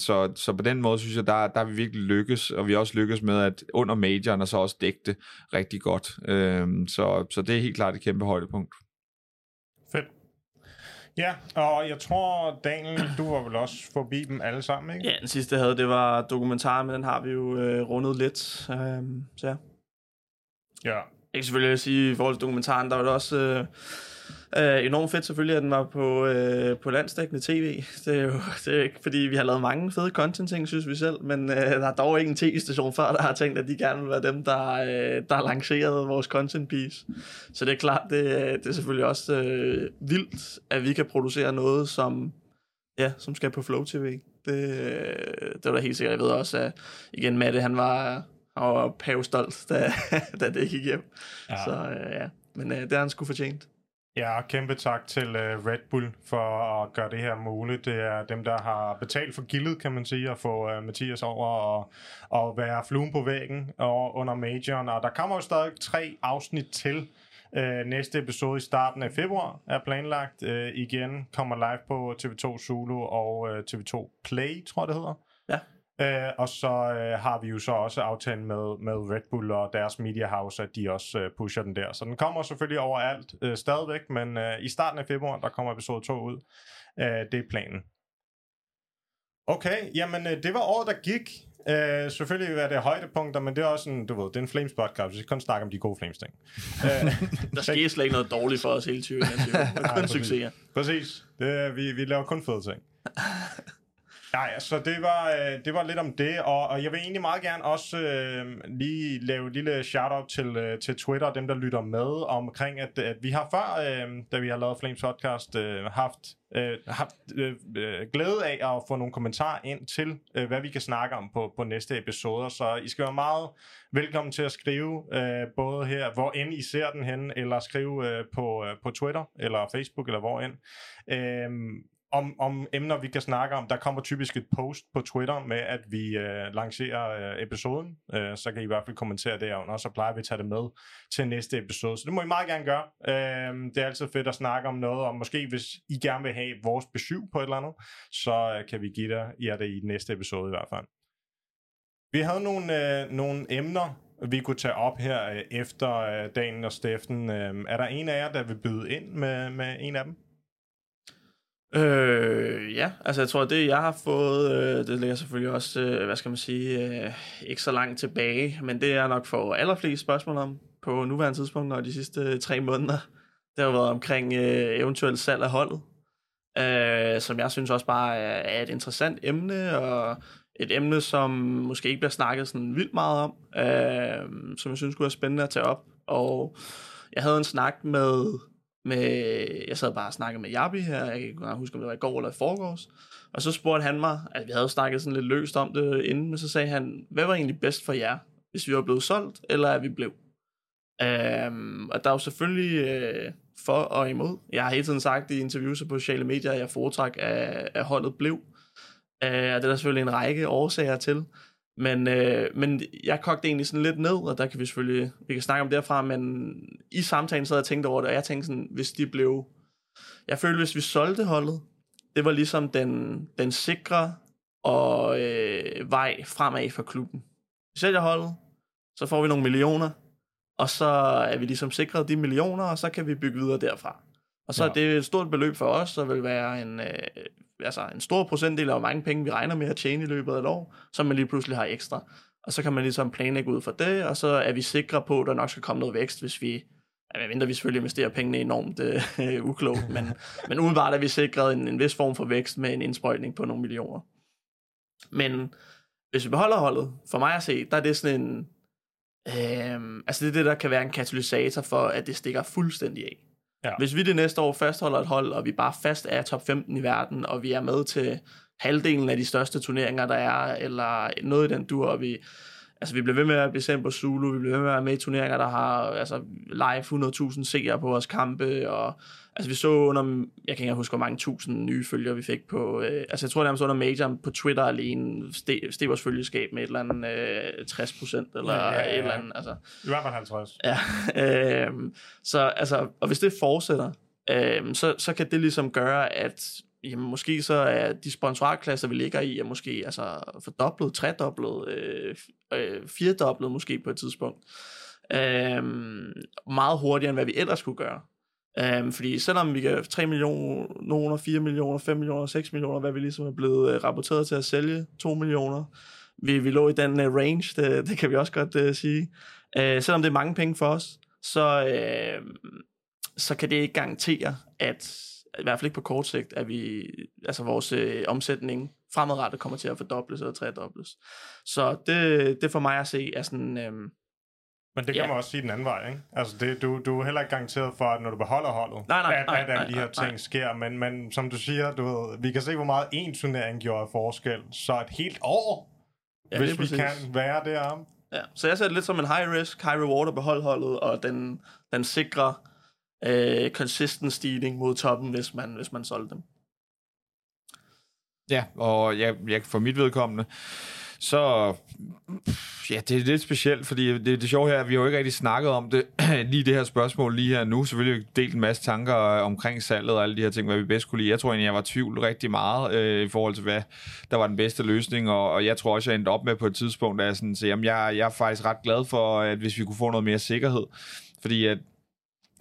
Så på den måde, synes jeg, der er vi virkelig lykkes, og vi også lykkes med, at under majoren, og så også dække det rigtig godt. Så det er helt klart et kæmpe højdepunkt. Fedt. Ja, og jeg tror, Daniel, du var vel også forbi dem alle sammen, ikke? Ja, den sidste jeg havde, det var dokumentaren, men den har vi jo rundet lidt, så ja. Ja. Jeg kan selvfølgelig sige, i forhold til dokumentaren, der var det også enormt fedt selvfølgelig, at den var på landsdækkende tv. Det er jo ikke, fordi vi har lavet mange fede content-ting, synes vi selv, men der er dog ikke en tv-station før, der har tænkt, at de gerne vil være dem, der lancerede vores content-piece. Så det er klart, det er selvfølgelig også vildt, at vi kan producere noget, som skal på Flow TV. Det var da helt sikkert. Jeg ved også, at igen Matte, han var pavestolt, da det gik hjem. Ja. Så ja, men det har han sgu fortjent. Ja, kæmpe tak til Red Bull for at gøre det her muligt. Det er dem, der har betalt for gildet, kan man sige, at få Mathias over og være fluen på væggen og under majoren. Og der kommer jo stadig 3 afsnit til. Næste episode i starten af februar er planlagt. Igen kommer live på TV2 Zulu og TV2 Play, tror jeg det hedder. Ja. Og så har vi jo så også aftalen med Red Bull og deres media house, at de også pusher den der. Så den kommer selvfølgelig overalt stadigvæk, men i starten af februar, der kommer episode 2 ud. Det er planen. Okay, jamen det var året, der gik. Selvfølgelig var det højdepunkter, men det er også sådan, du ved, det er en Flames podcast, så vi kun snakke om de gode Flames ting. Der sker slet ikke noget dårligt for os hele 2021. Kun succeser. Præcis. Det, vi laver kun fede ting. Nej, så det var lidt om det, og jeg vil egentlig meget gerne også lige lave et lille shout-out til Twitter og dem, der lytter med, omkring, at vi har før, da vi har lavet Flames Podcast, haft glæde af at få nogle kommentarer ind til, hvad vi kan snakke om på næste episode. Så I skal være meget velkommen til at skrive, både her, hvor end I ser den henne, eller skrive på Twitter, eller Facebook, eller hvor end. om emner, vi kan snakke om. Der kommer typisk et post på Twitter med, at vi lancerer episoden. Så kan I i hvert fald kommentere derunder, og så plejer vi at tage det med til næste episode. Så det må I meget gerne gøre. Det er altid fedt at snakke om noget, og måske hvis I gerne vil have vores besøg på et eller andet, så kan vi give jer det i næste episode i hvert fald. Vi havde nogle emner, vi kunne tage op her efter dagen og Steffen. Er der en af jer, der vil byde ind med en af dem? Ja, altså jeg tror, det jeg har fået, det ligger selvfølgelig også, hvad skal man sige, ikke så langt tilbage, men det er nok for allerflest spørgsmål om på nuværende tidspunkt, og de sidste 3 måneder, det har været omkring eventuelt salg af holdet, som jeg synes også bare er et interessant emne, og et emne, som måske ikke bliver snakket sådan vildt meget om, som jeg synes kunne være spændende at tage op, og jeg havde en snak med jeg sad bare og snakkede med Jabi her, jeg kan ikke huske, om det var i går eller i forgårs, og så spurgte han mig, altså vi havde snakket sådan lidt løst om det inden, men så sagde han, hvad var egentlig bedst for jer, hvis vi var blevet solgt, eller at vi blev? Og der er jo selvfølgelig for og imod. Jeg har hele tiden sagt i interviews og på sociale medier, at jeg foretræk, at holdet blev, og det er der selvfølgelig en række årsager til, men jeg kogte egentlig sådan lidt ned, og der kan vi selvfølgelig, vi kan snakke om derfra, men i samtalen så havde jeg tænkt over det, og jeg tænkte sådan, hvis de blev, jeg følte, hvis vi solgte holdet, det var ligesom den sikre og vej fremad for klubben. Vi sælger holdet, så får vi nogle millioner, og så er vi ligesom sikret de millioner, og så kan vi bygge videre derfra. Og så er det et stort beløb for os, så vil være en stor procentdel af, hvor mange penge vi regner med at tjene i løbet af et år, som man lige pludselig har ekstra. Og så kan man ligesom planlægge ud fra det, og så er vi sikre på, at der nok skal komme noget vækst, hvis vi, mindre vi selvfølgelig investerer pengene enormt uklogt, men udenbart er vi sikret en vis form for vækst med en indsprøjtning på nogle millioner. Men hvis vi beholder holdet, for mig at se, der er det sådan en, altså det er det, der kan være en katalysator for, at det stikker fuldstændig af. Ja. Hvis vi det næste år fastholder et hold, og vi bare fast er top 15 i verden, og vi er med til halvdelen af de største turneringer, der er, eller noget i den dur, og vi bliver ved med at blive sendt på Zulu, vi bliver ved med at være med i turneringer, der har live 100.000 seere på vores kampe, og vi så under, jeg kan ikke huske, hvor mange tusind nye følgere vi fik på, jeg tror nærmest under Major på Twitter alene, steg vores følgeskab med et eller andet 60% eller et eller andet, I hvert fald 50. Ja, og hvis det fortsætter, så kan det ligesom gøre, at jamen, måske så er de sponsoratklasser, vi ligger i, er måske fordoblet, tredoblet, firedoblet måske på et tidspunkt. Meget hurtigere, end hvad vi ellers kunne gøre. Fordi selvom vi kan 3 millioner, 4 millioner, 5 millioner, 6 millioner, hvad vi ligesom er blevet rapporteret til at sælge, 2 millioner, vi lå i den range, det kan vi også godt sige. Selvom det er mange penge for os, så kan det ikke garantere, at i hvert fald ikke på kort sigt, at vi, vores omsætning fremadrettet kommer til at fordobles eller tredobles. Så det for mig at se er sådan... Men det kan man også sige den anden vej, ikke? Du er heller ikke garanteret for, at når du beholder holdet, at de her ting sker. Men som du siger, vi kan se, hvor meget en turnering gjorde forskel. Så et helt år, hvis vi kan være derom. Ja. Så jeg ser det lidt som en high risk, high reward at beholde holdet, og den sikre... consistent stigning mod toppen, hvis man solgte dem. Ja, og jeg for mit vedkommende, så ja, det er lidt specielt, fordi det sjove her, vi har jo ikke rigtig snakket om det, lige det her spørgsmål lige her nu. Selvfølgelig har vi delt en masse tanker omkring salget og alle de her ting, hvad vi bedst kunne lide. Jeg tror egentlig, jeg var i tvivl rigtig meget i forhold til, hvad der var den bedste løsning, og jeg tror også, jeg endte op med på et tidspunkt, at jeg sådan siger, jeg er faktisk ret glad for, at hvis vi kunne få noget mere sikkerhed, fordi at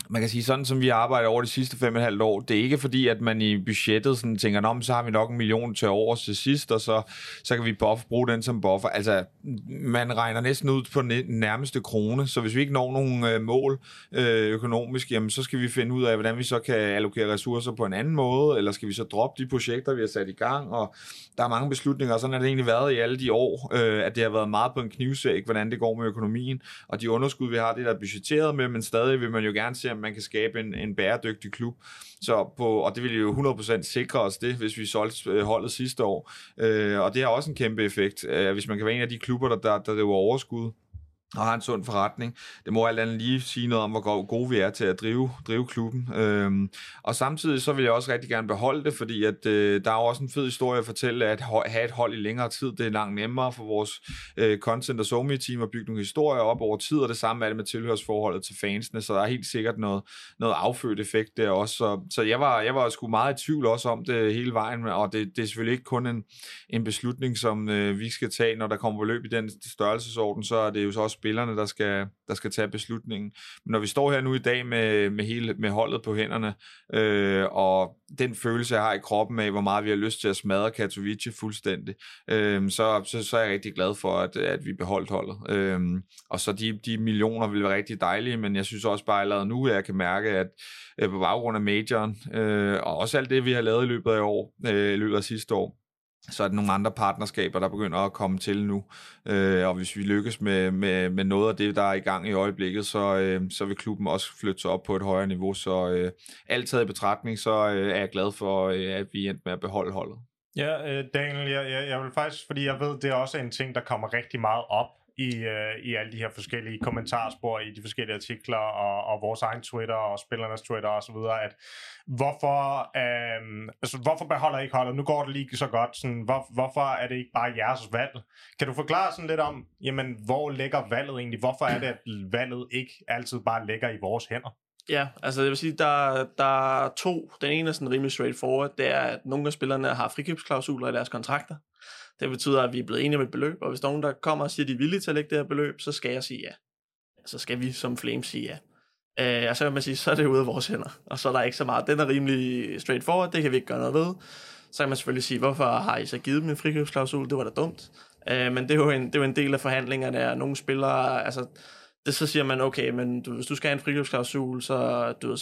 man kan sige, sådan som vi arbejder over de sidste 5,5 år, det er ikke fordi, at man i budgettet sådan tænker, nå, så har vi nok 1 million til over til sidst, og så kan vi bruge den som buffer. Altså, man regner næsten ud på nærmeste krone, så hvis vi ikke når nogle mål økonomisk, jamen, så skal vi finde ud af, hvordan vi så kan allokere ressourcer på en anden måde, eller skal vi så droppe de projekter, vi har sat i gang, og der er mange beslutninger, og sådan har det egentlig været i alle de år, at det har været meget på en knivsæg, hvordan det går med økonomien, og de underskud, vi har, det der er budgetteret med, men stadig vil man jo gerne se, at man kan skabe en bæredygtig klub. Og det ville jo 100% sikre os det, hvis vi solgte holdet sidste år. Og det har også en kæmpe effekt, hvis man kan være en af de klubber, der var overskud. og har en sund forretning. Det må alt andet lige sige noget om, hvor gode vi er til at drive klubben. Og samtidig så vil jeg også rigtig gerne beholde det, fordi at, der er jo også en fed historie at fortælle, at have et hold i længere tid, det er langt nemmere for vores content- og SoMe-team at bygge nogle historier op over tid, og det samme er det med tilhørsforholdet til fansene, så der er helt sikkert noget affødt effekt der også. Så jeg var sgu meget i tvivl også om det hele vejen, og det er selvfølgelig ikke kun en beslutning, som vi skal tage, når der kommer løb i den størrelsesorden, så er det jo så også spillerne, der skal tage beslutningen. Men når vi står her nu i dag med holdet på hænderne, og den følelse, jeg har i kroppen af, hvor meget vi har lyst til at smadre Katowice fuldstændig, så er jeg rigtig glad for, at vi beholdt holdet. Og så de millioner vil være rigtig dejlige, men jeg synes også bare allerede nu, at jeg kan mærke, at på baggrund af majoren, og også alt det, vi har lavet i løbet af år, sidste år, så er der nogle andre partnerskaber, der begynder at komme til nu. Og hvis vi lykkes med noget af det, der er i gang i øjeblikket, så vil klubben også flytte sig op på et højere niveau. Så alt taget i betragtning, så er jeg glad for, at vi endte med at beholde holdet. Ja, Daniel, jeg vil faktisk, fordi jeg ved, det er også en ting, der kommer rigtig meget op i alle de her forskellige kommentarspor i de forskellige artikler og vores egen Twitter og spillernes Twitter og så videre, at hvorfor beholder I ikke holdet? Nu går det lige så godt. Sådan, hvorfor er det ikke bare jeres valg? Kan du forklare sådan lidt om, jamen, hvor ligger valget egentlig? Hvorfor er det, at valget ikke altid bare ligger i vores hænder? Ja, altså jeg vil sige, der er to. Den ene er sådan rimelig straightforward. Det er, at nogle af spillerne har frikøbsklausuler i deres kontrakter. Det betyder, at vi er blevet enige om et beløb, og hvis der er nogen, der kommer og siger, at de er villige til at lægge det her beløb, så skal jeg sige ja. Så skal vi som Flames sige ja. Og så kan man sige, så er det ude af vores hænder, og så er der ikke så meget. Den er rimelig straightforward, det kan vi ikke gøre noget ved. Så kan man selvfølgelig sige, hvorfor har I så givet dem en frikøbsklausul? Det var da dumt. Men det er jo en del af forhandlingerne, at nogle spillere, altså, det, så siger man, okay, men hvis du skal have en frikøbsklausul, så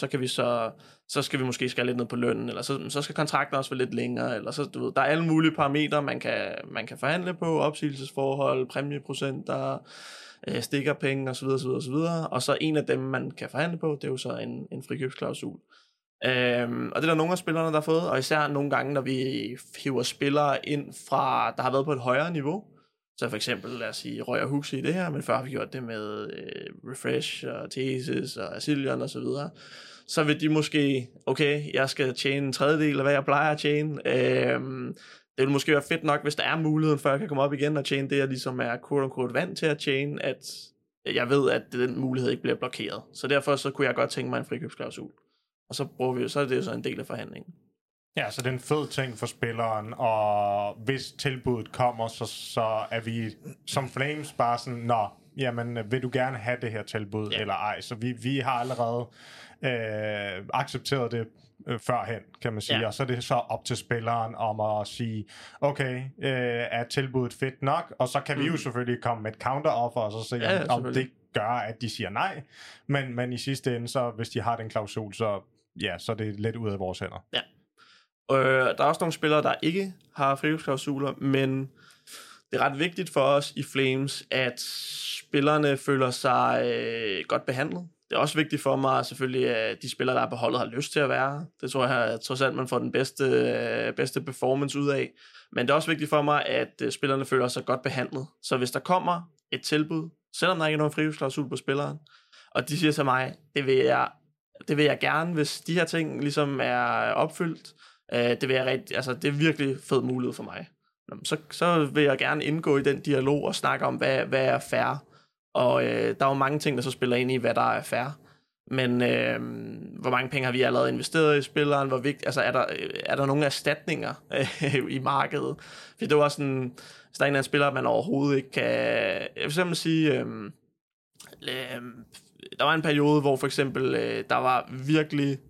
skal vi måske skære lidt ned på lønnen, eller så skal kontrakten også være lidt længere, eller så, du ved, der er alle mulige parametre, man kan forhandle på, opsigelsesforhold, præmieprocenter, stikkerpenge, osv., og så en af dem, man kan forhandle på, det er jo så en frikøbsklausul. Og det er der nogle af spillerne, der har fået, og især nogle gange, når vi hiver spillere ind fra, der har været på et højere niveau. Så for eksempel, lad os sige, Røg og Huxi i det her, men før har vi gjort det med Refresh og Thesis og Asilion og så videre. Så vil de måske, okay, jeg skal tjene en tredjedel af, hvad jeg plejer at tjene. Det vil måske være fedt nok, hvis der er muligheden for, at jeg kan komme op igen og tjene det, jeg ligesom er quote-unquote vant til at tjene, at jeg ved, at den mulighed ikke bliver blokeret. Så derfor så kunne jeg godt tænke mig en frikøbsklausul. Og så bruger vi jo, så er det jo så en del af forhandlingen. Ja, så det er en fed ting for spilleren, og hvis tilbuddet kommer, så er vi som Flames bare sådan, nå, jamen, vil du gerne have det her tilbud, ja, eller ej? Så vi har allerede accepteret det førhen, kan man sige, ja. Og så er det så op til spilleren om at sige, okay, er tilbuddet fedt nok? Og så kan vi jo selvfølgelig komme med et counteroffer, og så se, ja, om det gør, at de siger nej, men i sidste ende, så hvis de har den klausul, så, ja, så er det lidt ud af vores hænder. Ja. Der er også nogle spillere, der ikke har frikøbsklausuler, men det er ret vigtigt for os i Flames, at spillerne føler sig godt behandlet. Det er også vigtigt for mig selvfølgelig, at de spillere, der er på holdet, har lyst til at være. Det tror jeg trods alt, man får den bedste performance ud af. Men det er også vigtigt for mig, at spillerne føler sig godt behandlet. Så hvis der kommer et tilbud, selvom der ikke er nogen frikøbsklausul på spilleren, og de siger til mig, det vil jeg gerne, hvis de her ting ligesom er opfyldt, det er virkelig fed mulighed for mig. Så vil jeg gerne indgå i den dialog og snakke om, hvad er fair. Og der er jo mange ting, der så spiller ind i, hvad der er fair. Men hvor mange penge har vi allerede investeret i spilleren? Hvor vigtigt, altså, er der nogle erstatninger i markedet? For det er også sådan, hvis der er en eller anden spiller, man overhovedet ikke kan... Jeg vil simpelthen sige... der var en periode, hvor for eksempel der var virkelig... ikke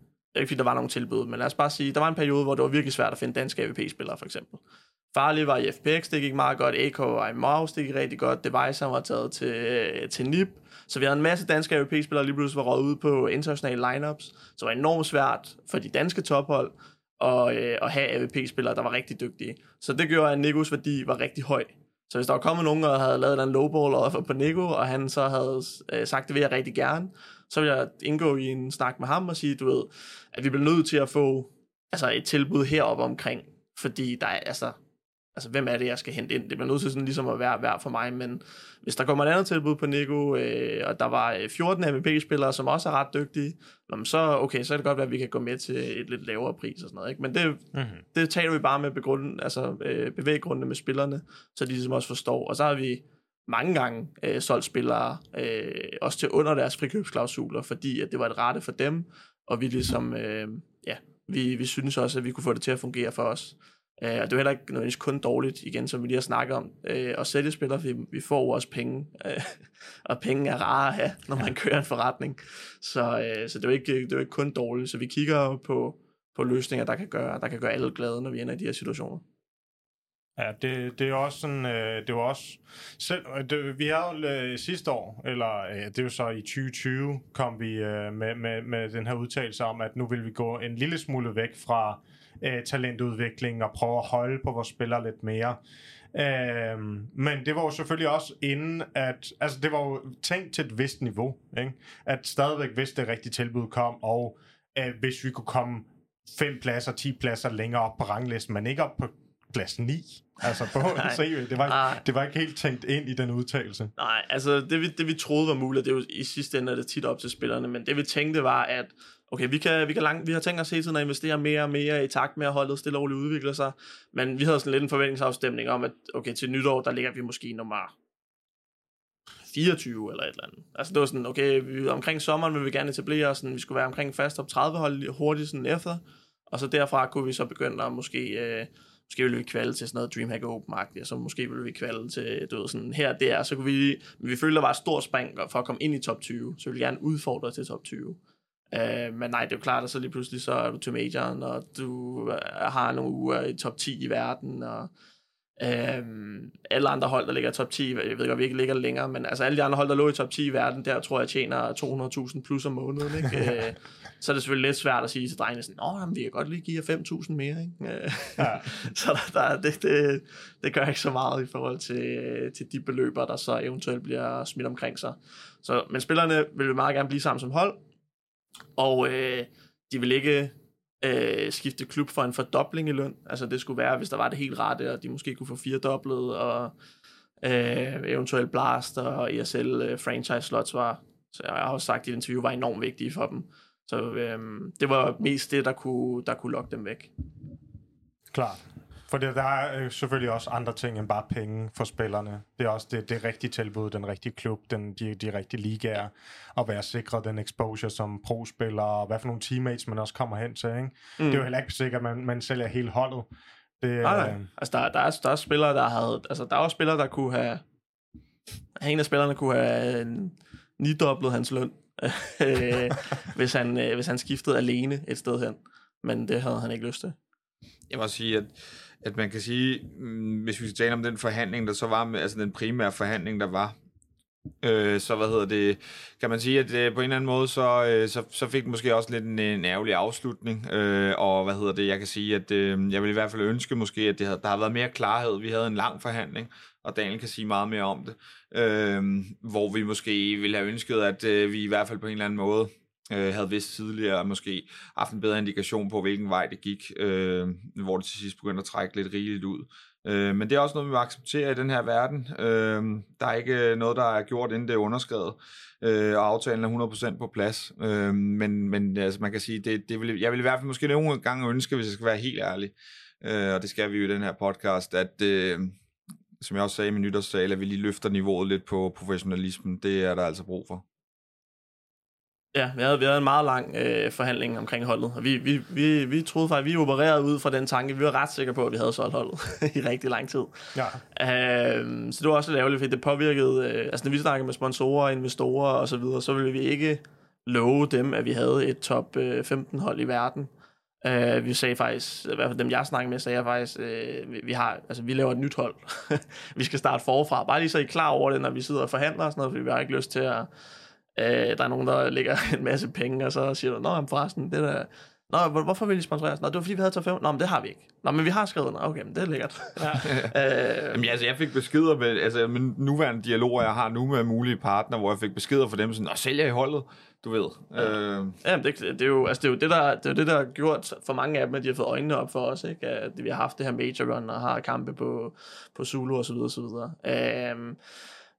fordi der var nogen tilbud, men lad os bare sige, der var en periode, hvor det var virkelig svært at finde danske AVP-spillere, for eksempel. Farley var i FPX, det gik meget godt, AK var i Mouse, det gik rigtig godt, Device var taget til NIP, så vi havde en masse danske AVP-spillere, lige pludselig var røget ud på internationale lineups, så det var enormt svært for de danske tophold at have AVP-spillere, der var rigtig dygtige. Så det gjorde, at Nikos værdi var rigtig høj. Så hvis der var kommet nogen, der havde lavet en lowball på Niko, og han så havde sagt, det vil jeg rigtig gerne, så vil jeg indgå i en snak med ham og sige, du ved, at vi bliver nødt til at få altså et tilbud heroppe omkring, fordi der er, altså, altså hvem er det, jeg skal hente ind? Det bliver nødt til sådan ligesom at være værd for mig, men hvis der kommer et andet tilbud på Niko, og der var 14 MVP-spillere, som også er ret dygtige, så okay, så kan det godt være, at vi kan gå med til et lidt lavere pris og sådan noget, ikke? Men det, det taler vi bare med bevæggrundene med spillerne, så de ligesom også forstår, og så har vi mange gange solgt spillere, også til under deres frikøbsklausuler, fordi at det var et rette for dem, og vi ligesom, vi synes også, at vi kunne få det til at fungere for os. Og det er jo heller ikke nødvendigvis kun dårligt, igen, som vi lige har snakket om, at sælge spillere, for vi får jo også penge, og penge er rare at have, når man kører en forretning. Så det er jo ikke kun dårligt, så vi kigger på løsninger, der kan gøre alle glade, når vi ender i de her situationer. Ja, det er også sådan, det var også, selv, det, vi havde sidste år, eller det er jo så i 2020, kom vi med den her udtalelse om, at nu vil vi gå en lille smule væk fra talentudvikling og prøve at holde på vores spillere lidt mere. Men det var jo selvfølgelig også inden, at altså det var jo tænkt til et vist niveau, ikke? At stadigvæk, hvis det rigtige tilbud kom, og hvis vi kunne komme 5 pladser, 10 pladser længere op på ranglisten, men ikke op på plads 9, altså på CV, det var ikke helt tænkt ind i den udtalelse. Nej, altså det vi troede var muligt, det er jo i sidste ende er det tit op til spillerne, men det vi tænkte var, at okay, vi har tænkt os hele tiden at investere mere og mere i takt med at holdet stille og roligt udvikler sig, men vi havde sådan lidt en forventningsafstemning om, at okay, til nytår, der ligger vi måske nummer 24 eller et eller andet. Altså det var sådan, okay, omkring sommeren vil vi gerne etablere os, vi skulle være omkring fast top 30 hold hurtigt sådan efter, og så derfra kunne vi så begynde at måske ville vi kvalde til sådan noget Dreamhack og Open-agtigt, og så måske ville vi kvalde til, du ved, sådan her, der, så kunne vi følte, der var et stort spring for at komme ind i top 20, så vi ville gerne udfordre til top 20. Men nej, det er jo klart, at så lige pludselig, så er du til majoren, og du har nogle uger i top 10 i verden, og alle andre hold, der ligger i top 10, jeg ved ikke, om vi ikke ligger længere, men altså alle de andre hold, der lå i top 10 i verden, der tror jeg tjener 200.000 plus om måneden, ikke? Så er det selvfølgelig lidt svært at sige til drengene sådan, nå, jamen, vi kan godt lige give jer 5.000 mere, ikke? Ja. Så det gør ikke så meget i forhold til de beløber, der så eventuelt bliver smidt omkring sig. Så, men spillerne vil meget gerne blive sammen som hold, og de vil ikke skifte klub for en fordobling i løn. Altså det skulle være, hvis der var det helt rette, og de måske kunne få 4-doblet, og eventuelt Blast og ESL franchise-slots var, så jeg har også sagt i et interview, var enormt vigtige for dem. Så det var mest det, der kunne lokke dem væk. Klart. For der er selvfølgelig også andre ting end bare penge for spillerne. Det er også det rigtige tilbud, den rigtige klub, de rigtige ligaer, og være sikret den exposure som pro-spiller, og hvad for nogle teammates man også kommer hen til, ikke? Mm. Det er jo heller ikke sikkert, at man sælger hele holdet. Nej. Altså der er spillere, der havde, altså der er også spillere, der kunne have, en af spillerne kunne have nidoblet hans løn, hvis han skiftede alene et sted hen. Men det havde han ikke lyst til. Jeg må sige, at man kan sige, hvis vi skal tale om den forhandling, der så var, altså den primære forhandling, der var, så kan man sige, at på en eller anden måde, så fik det måske også lidt en ærgerlig afslutning, og jeg kan sige, at jeg vil i hvert fald ønske måske, at der har været mere klarhed. Vi havde en lang forhandling, og Daniel kan sige meget mere om det, hvor vi måske ville have ønsket, at vi i hvert fald på en eller anden måde, havde vidst tidligere, måske haft en bedre indikation på, hvilken vej det gik, hvor det til sidst begyndte at trække lidt rigeligt ud. Men det er også noget, vi må acceptere i den her verden. Der er ikke noget, der er gjort, inden det er underskrevet, og aftalen er 100% på plads. Men altså, man kan sige, jeg vil i hvert fald måske nogle gange ønske, hvis jeg skal være helt ærlig, og det skal vi jo i den her podcast, at som jeg også sagde i min nytårstale, at vi lige løfter niveauet lidt på professionalismen. Det er der altså brug for. Ja, vi havde en meget lang forhandling omkring holdet, og vi troede faktisk, vi opererede ud fra den tanke, vi var ret sikre på, at vi havde solgt holdet i rigtig lang tid. Ja. Så det var også lidt ærgerligt, fordi det påvirkede, altså når vi snakkede med sponsorer, investorer og så videre, så ville vi ikke love dem, at vi havde et top 15 hold i verden. Vi sagde faktisk, i hvert fald dem jeg snakkede med, sagde jeg faktisk, vi laver et nyt hold. Vi skal starte forfra, bare lige så I er klar over det, når vi sidder og forhandler og sådan noget, fordi vi har ikke lyst til at der er nogen, der lægger en masse penge, og så siger du, nå, forresten, det der, Nå, hvorfor ville I sponsorere os? Nå, det var fordi, vi havde top 5. Nå, men det har vi ikke. Nå, men vi har skrevet. Nå, okay, men det er lækkert. Ja. Jamen, altså, jeg fik beskeder med, altså, med nuværende dialoger, jeg har nu med mulige partner, hvor jeg fik beskeder fra dem, sådan, nå, sælger I holdet? Du ved. Jamen, det er jo, altså, det er jo det, der har gjort for mange af dem, at de har fået øjnene op for os, ikke? At vi har haft det her major run, og har kampe på Zulu, og så videre, og så videre.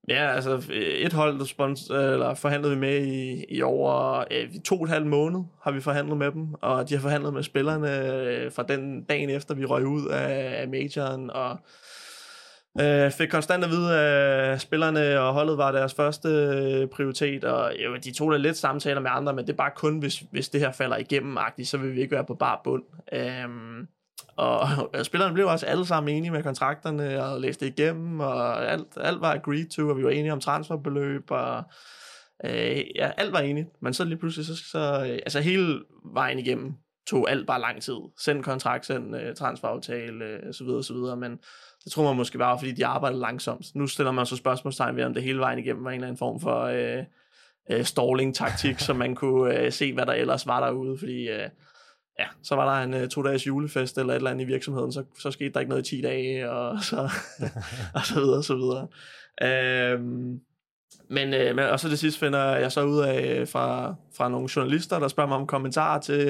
Ja, altså et hold, der forhandlede vi med i over 2,5 måneder, har vi forhandlet med dem, og de har forhandlet med spillerne fra den dagen efter, vi røg ud af majoren, og fik konstant at vide, at spillerne og holdet var deres første prioritet, og jo, de tog da lidt samtaler med andre, men det er bare kun, hvis det her falder igennem-agtigt, så vil vi ikke være på bar bund. Og spillerne blev også alle sammen enige med kontrakterne, og læste igennem, og alt var agreed to, og vi var enige om transferbeløb, og ja, alt var enigt. Men så lige pludselig, altså hele vejen igennem, tog alt bare lang tid. Send kontrakt, send transferaftale, så videre, men det tror man måske bare, fordi de arbejdede langsomt. Nu stiller man så spørgsmålstegn ved, om det hele vejen igennem var en eller anden form for stalling-taktik, så man kunne se, hvad der ellers var derude, fordi... Ja, så var der en 2-dages julefest eller et eller andet i virksomheden, så skete der ikke noget i 10 dage, og så videre. Men og så det sidste finder jeg så ud af fra nogle journalister, der spørger mig om kommentarer til,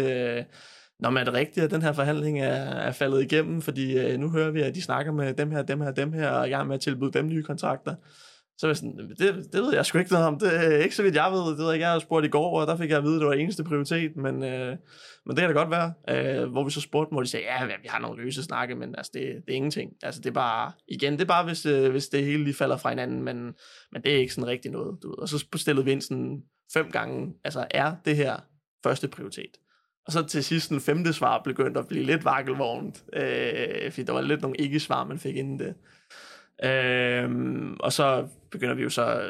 når man er det rigtigt, at den her forhandling er faldet igennem, fordi nu hører vi, at de snakker med dem her, og jeg er med at tilbyde dem nye kontrakter. Så var sådan, det ved jeg sgu ikke noget om. Det er ikke så vidt jeg ved. Det ved jeg har spurgt i går, og der fik jeg at vide, at det var eneste prioritet, men det kan da godt være. Hvor vi så spurgte, hvor de sagde, ja, vi har nogle løse snakke, men altså, det er ingenting. Altså, det er bare, igen, det er bare, hvis det hele lige falder fra hinanden, men det er ikke sådan rigtig noget. Du ved. Og så stillede vi ind sådan 5 gange, altså, er det her første prioritet? Og så til sidst den 5. svar begyndte at blive lidt vakkelvognt, fordi der var lidt nogle ikke-svar, man fik inden det. Og så begynder vi jo så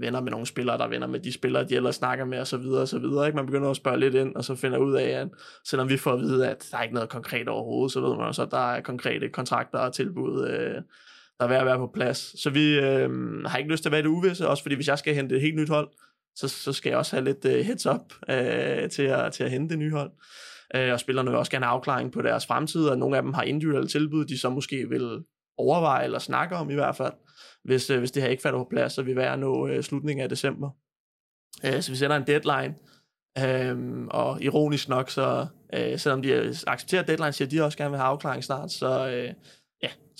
venner med nogle spillere, der venner med de spillere, de ellers snakker med, og så videre, og så videre, ikke? Man begynder at spørge lidt ind, og så finder ud af, at selvom vi får at vide, at der er ikke noget konkret overhovedet, så ved man også, at der er konkrete kontrakter og tilbud, der er ved at være på plads. Så vi har ikke lyst til at være i det uvisse, også fordi hvis jeg skal hente et helt nyt hold, så skal jeg også have lidt heads up til at hente det nye hold. Og spillerne vil også gerne have afklaring på deres fremtid, og nogle af dem har individuelle tilbud, de så måske vil overveje eller snakke om i hvert fald, hvis det her ikke falder på plads, så vil vi være nå slutningen af december. Så vi sender en deadline, og ironisk nok, så selvom de accepterer deadline, siger de også gerne vil have afklaring snart, så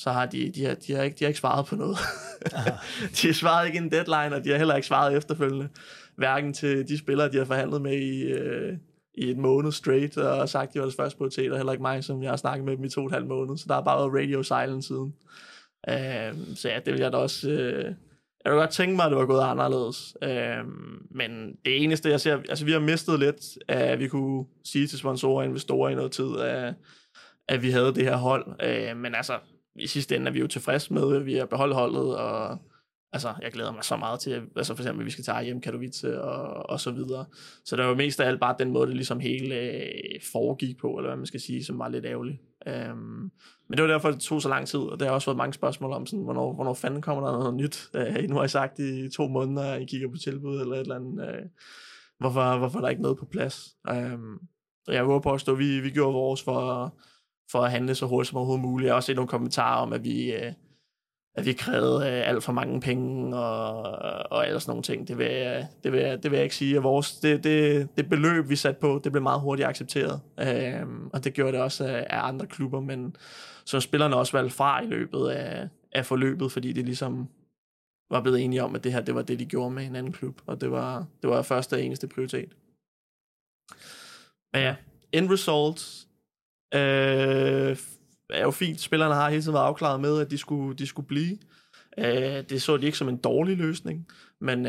har de har ikke svaret på noget. De har svaret ikke en deadline, og de har heller ikke svaret efterfølgende, hverken til de spillere, de har forhandlet med i et måned straight, og sagt, de var deres første prioritet, og heller ikke mig, som jeg har snakket med dem i 2,5 måneder, så der har bare været radio silence siden. Så ja, det vil jeg da også... jeg vil godt tænke mig, at det var gået anderledes. Men det eneste, jeg ser... Altså, vi har mistet lidt, at vi kunne sige til sponsorer og investorer i noget tid, at vi havde det her hold. Men altså, i sidste ende er vi jo tilfredse med, at vi har beholdt holdet, og... Altså, jeg glæder mig så meget til, altså for eksempel, at vi skal tage hjem Katowice og så videre. Så der var mest af alt bare den måde, det ligesom hele foregik på, eller hvad man skal sige, som var lidt ærgerligt. Men det var derfor, det tog så lang tid, og der har også været mange spørgsmål om, sådan, hvornår fanden kommer der noget nyt? Nu har I sagt i 2 måneder, I kigger på tilbud eller et eller andet. Hvorfor er der ikke noget på plads? Så jeg håber på at stå, vi gjorde vores for at handle så hurtigt som overhovedet muligt. Jeg har også set nogle kommentarer om, at vi krævede alt for mange penge og alle sådan nogle ting. Det vil jeg ikke sige. Vores, det beløb, vi satte på, det blev meget hurtigt accepteret. Og det gjorde det også af andre klubber, men så spillerne også valgte fra i løbet af forløbet, fordi de ligesom var blevet enige om, at det her, det var det, de gjorde med en anden klub. Og det var første og eneste prioritet. Men ja, end result... er jo fint. Spillerne har hele tiden været afklaret med, at de skulle blive. Det så de ikke som en dårlig løsning, men,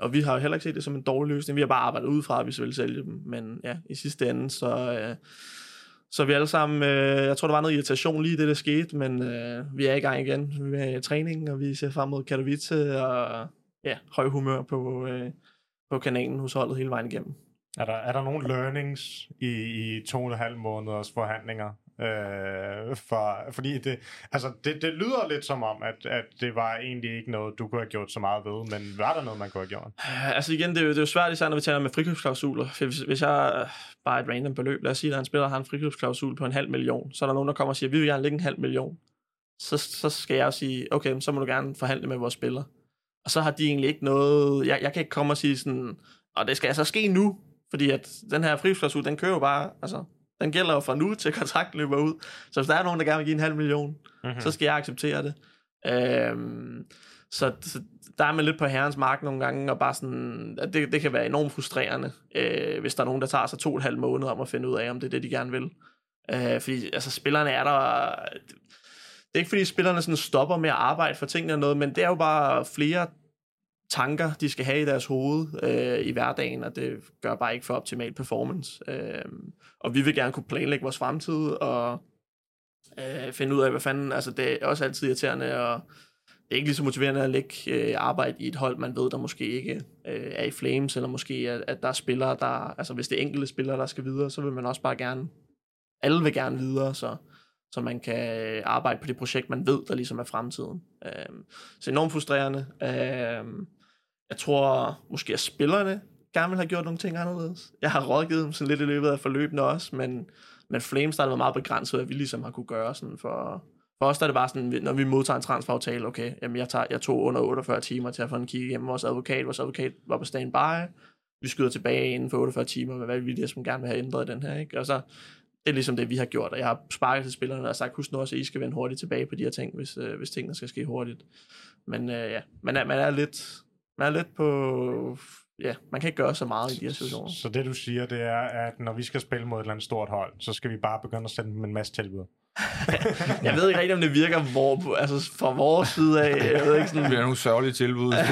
og vi har jo heller ikke set det som en dårlig løsning. Vi har bare arbejdet ud fra, at vi så ville sælge dem, men ja, i sidste ende, så vi alle sammen, jeg tror, der var noget irritation lige i det, der skete, men vi er i gang igen. Vi er i træningen, og vi ser frem mod Katowice, og ja, høj humør på kanalen hos holdet hele vejen igennem. Er der nogle learnings i 2,5 måneders forhandlinger? Fordi det, altså det lyder lidt som om, at det var egentlig ikke noget, du kunne have gjort så meget ved, men var der noget, man kunne have gjort? Altså igen, det er jo svært, især når vi taler med frikøbsklausuler. Hvis jeg bare et random beløb, lad os sige, at en spiller har en frikøbsklausul på 500.000, så er der nogen, der kommer og siger, vi vil gerne lægge 500.000. Så skal jeg jo sige, okay, så må du gerne forhandle med vores spiller. Og så har de egentlig ikke noget, jeg kan ikke komme og sige sådan, og det skal altså ske nu, fordi at den her frikøbsklausul, den kører jo bare, altså den gælder jo fra nu til kontrakten løber ud. Så hvis der er nogen, der gerne vil give 500.000, så skal jeg acceptere det. Så der er man lidt på herrens mark nogle gange, og bare sådan, at det kan være enormt frustrerende, hvis der er nogen, der tager sig 2,5 måneder om at finde ud af, om det er det, de gerne vil. Fordi altså, spillerne er der... Det er ikke, fordi spillerne sådan stopper med at arbejde for tingene eller noget, men det er jo bare flere tanker, de skal have i deres hoved i hverdagen, og det gør bare ikke for optimal performance. Og vi vil gerne kunne planlægge vores fremtid, og finde ud af, hvad fanden... Altså, det er også altid irriterende, og det er ikke lige så motiverende at lægge arbejde i et hold, man ved, der måske ikke er i Flames, eller måske, at der er spillere, der... Altså, hvis det er enkelte spillere, der skal videre, så vil man også bare gerne... Alle vil gerne videre, så man kan arbejde på det projekt, man ved, der ligesom er fremtiden. Så enormt frustrerende. Jeg tror måske, at spillerne gerne vil have gjort nogle ting anderledes. Jeg har rådgivet dem sådan lidt i løbet af forløbene også, men Flames, der har været meget begrænset, hvad vi ligesom har kunne gøre. Sådan for os der er det bare sådan, når vi modtager en transferaftale, okay, jamen jeg tog under 48 timer til at få en kigge hjemme vores advokat. Vores advokat var på standby. Vi skyder tilbage inden for 48 timer, men hvad vil vi ligesom gerne vil have ændret den her, ikke? Og så det er ligesom det, vi har gjort, og jeg har sparket til spillerne og sagt, husk nu også, at I skal vende hurtigt tilbage på de her ting, hvis tingene skal ske hurtigt. Men ja, man er lidt på... Ja, man kan ikke gøre så meget i de her situationer. Så det, du siger, det er, at når vi skal spille mod et eller andet stort hold, så skal vi bare begynde at sende dem en masse tilbud. Jeg ved ikke rigtig, om det virker altså fra vores side af. Jeg ved ikke, sådan... Det bliver nogle sørgelige tilbud. Nej,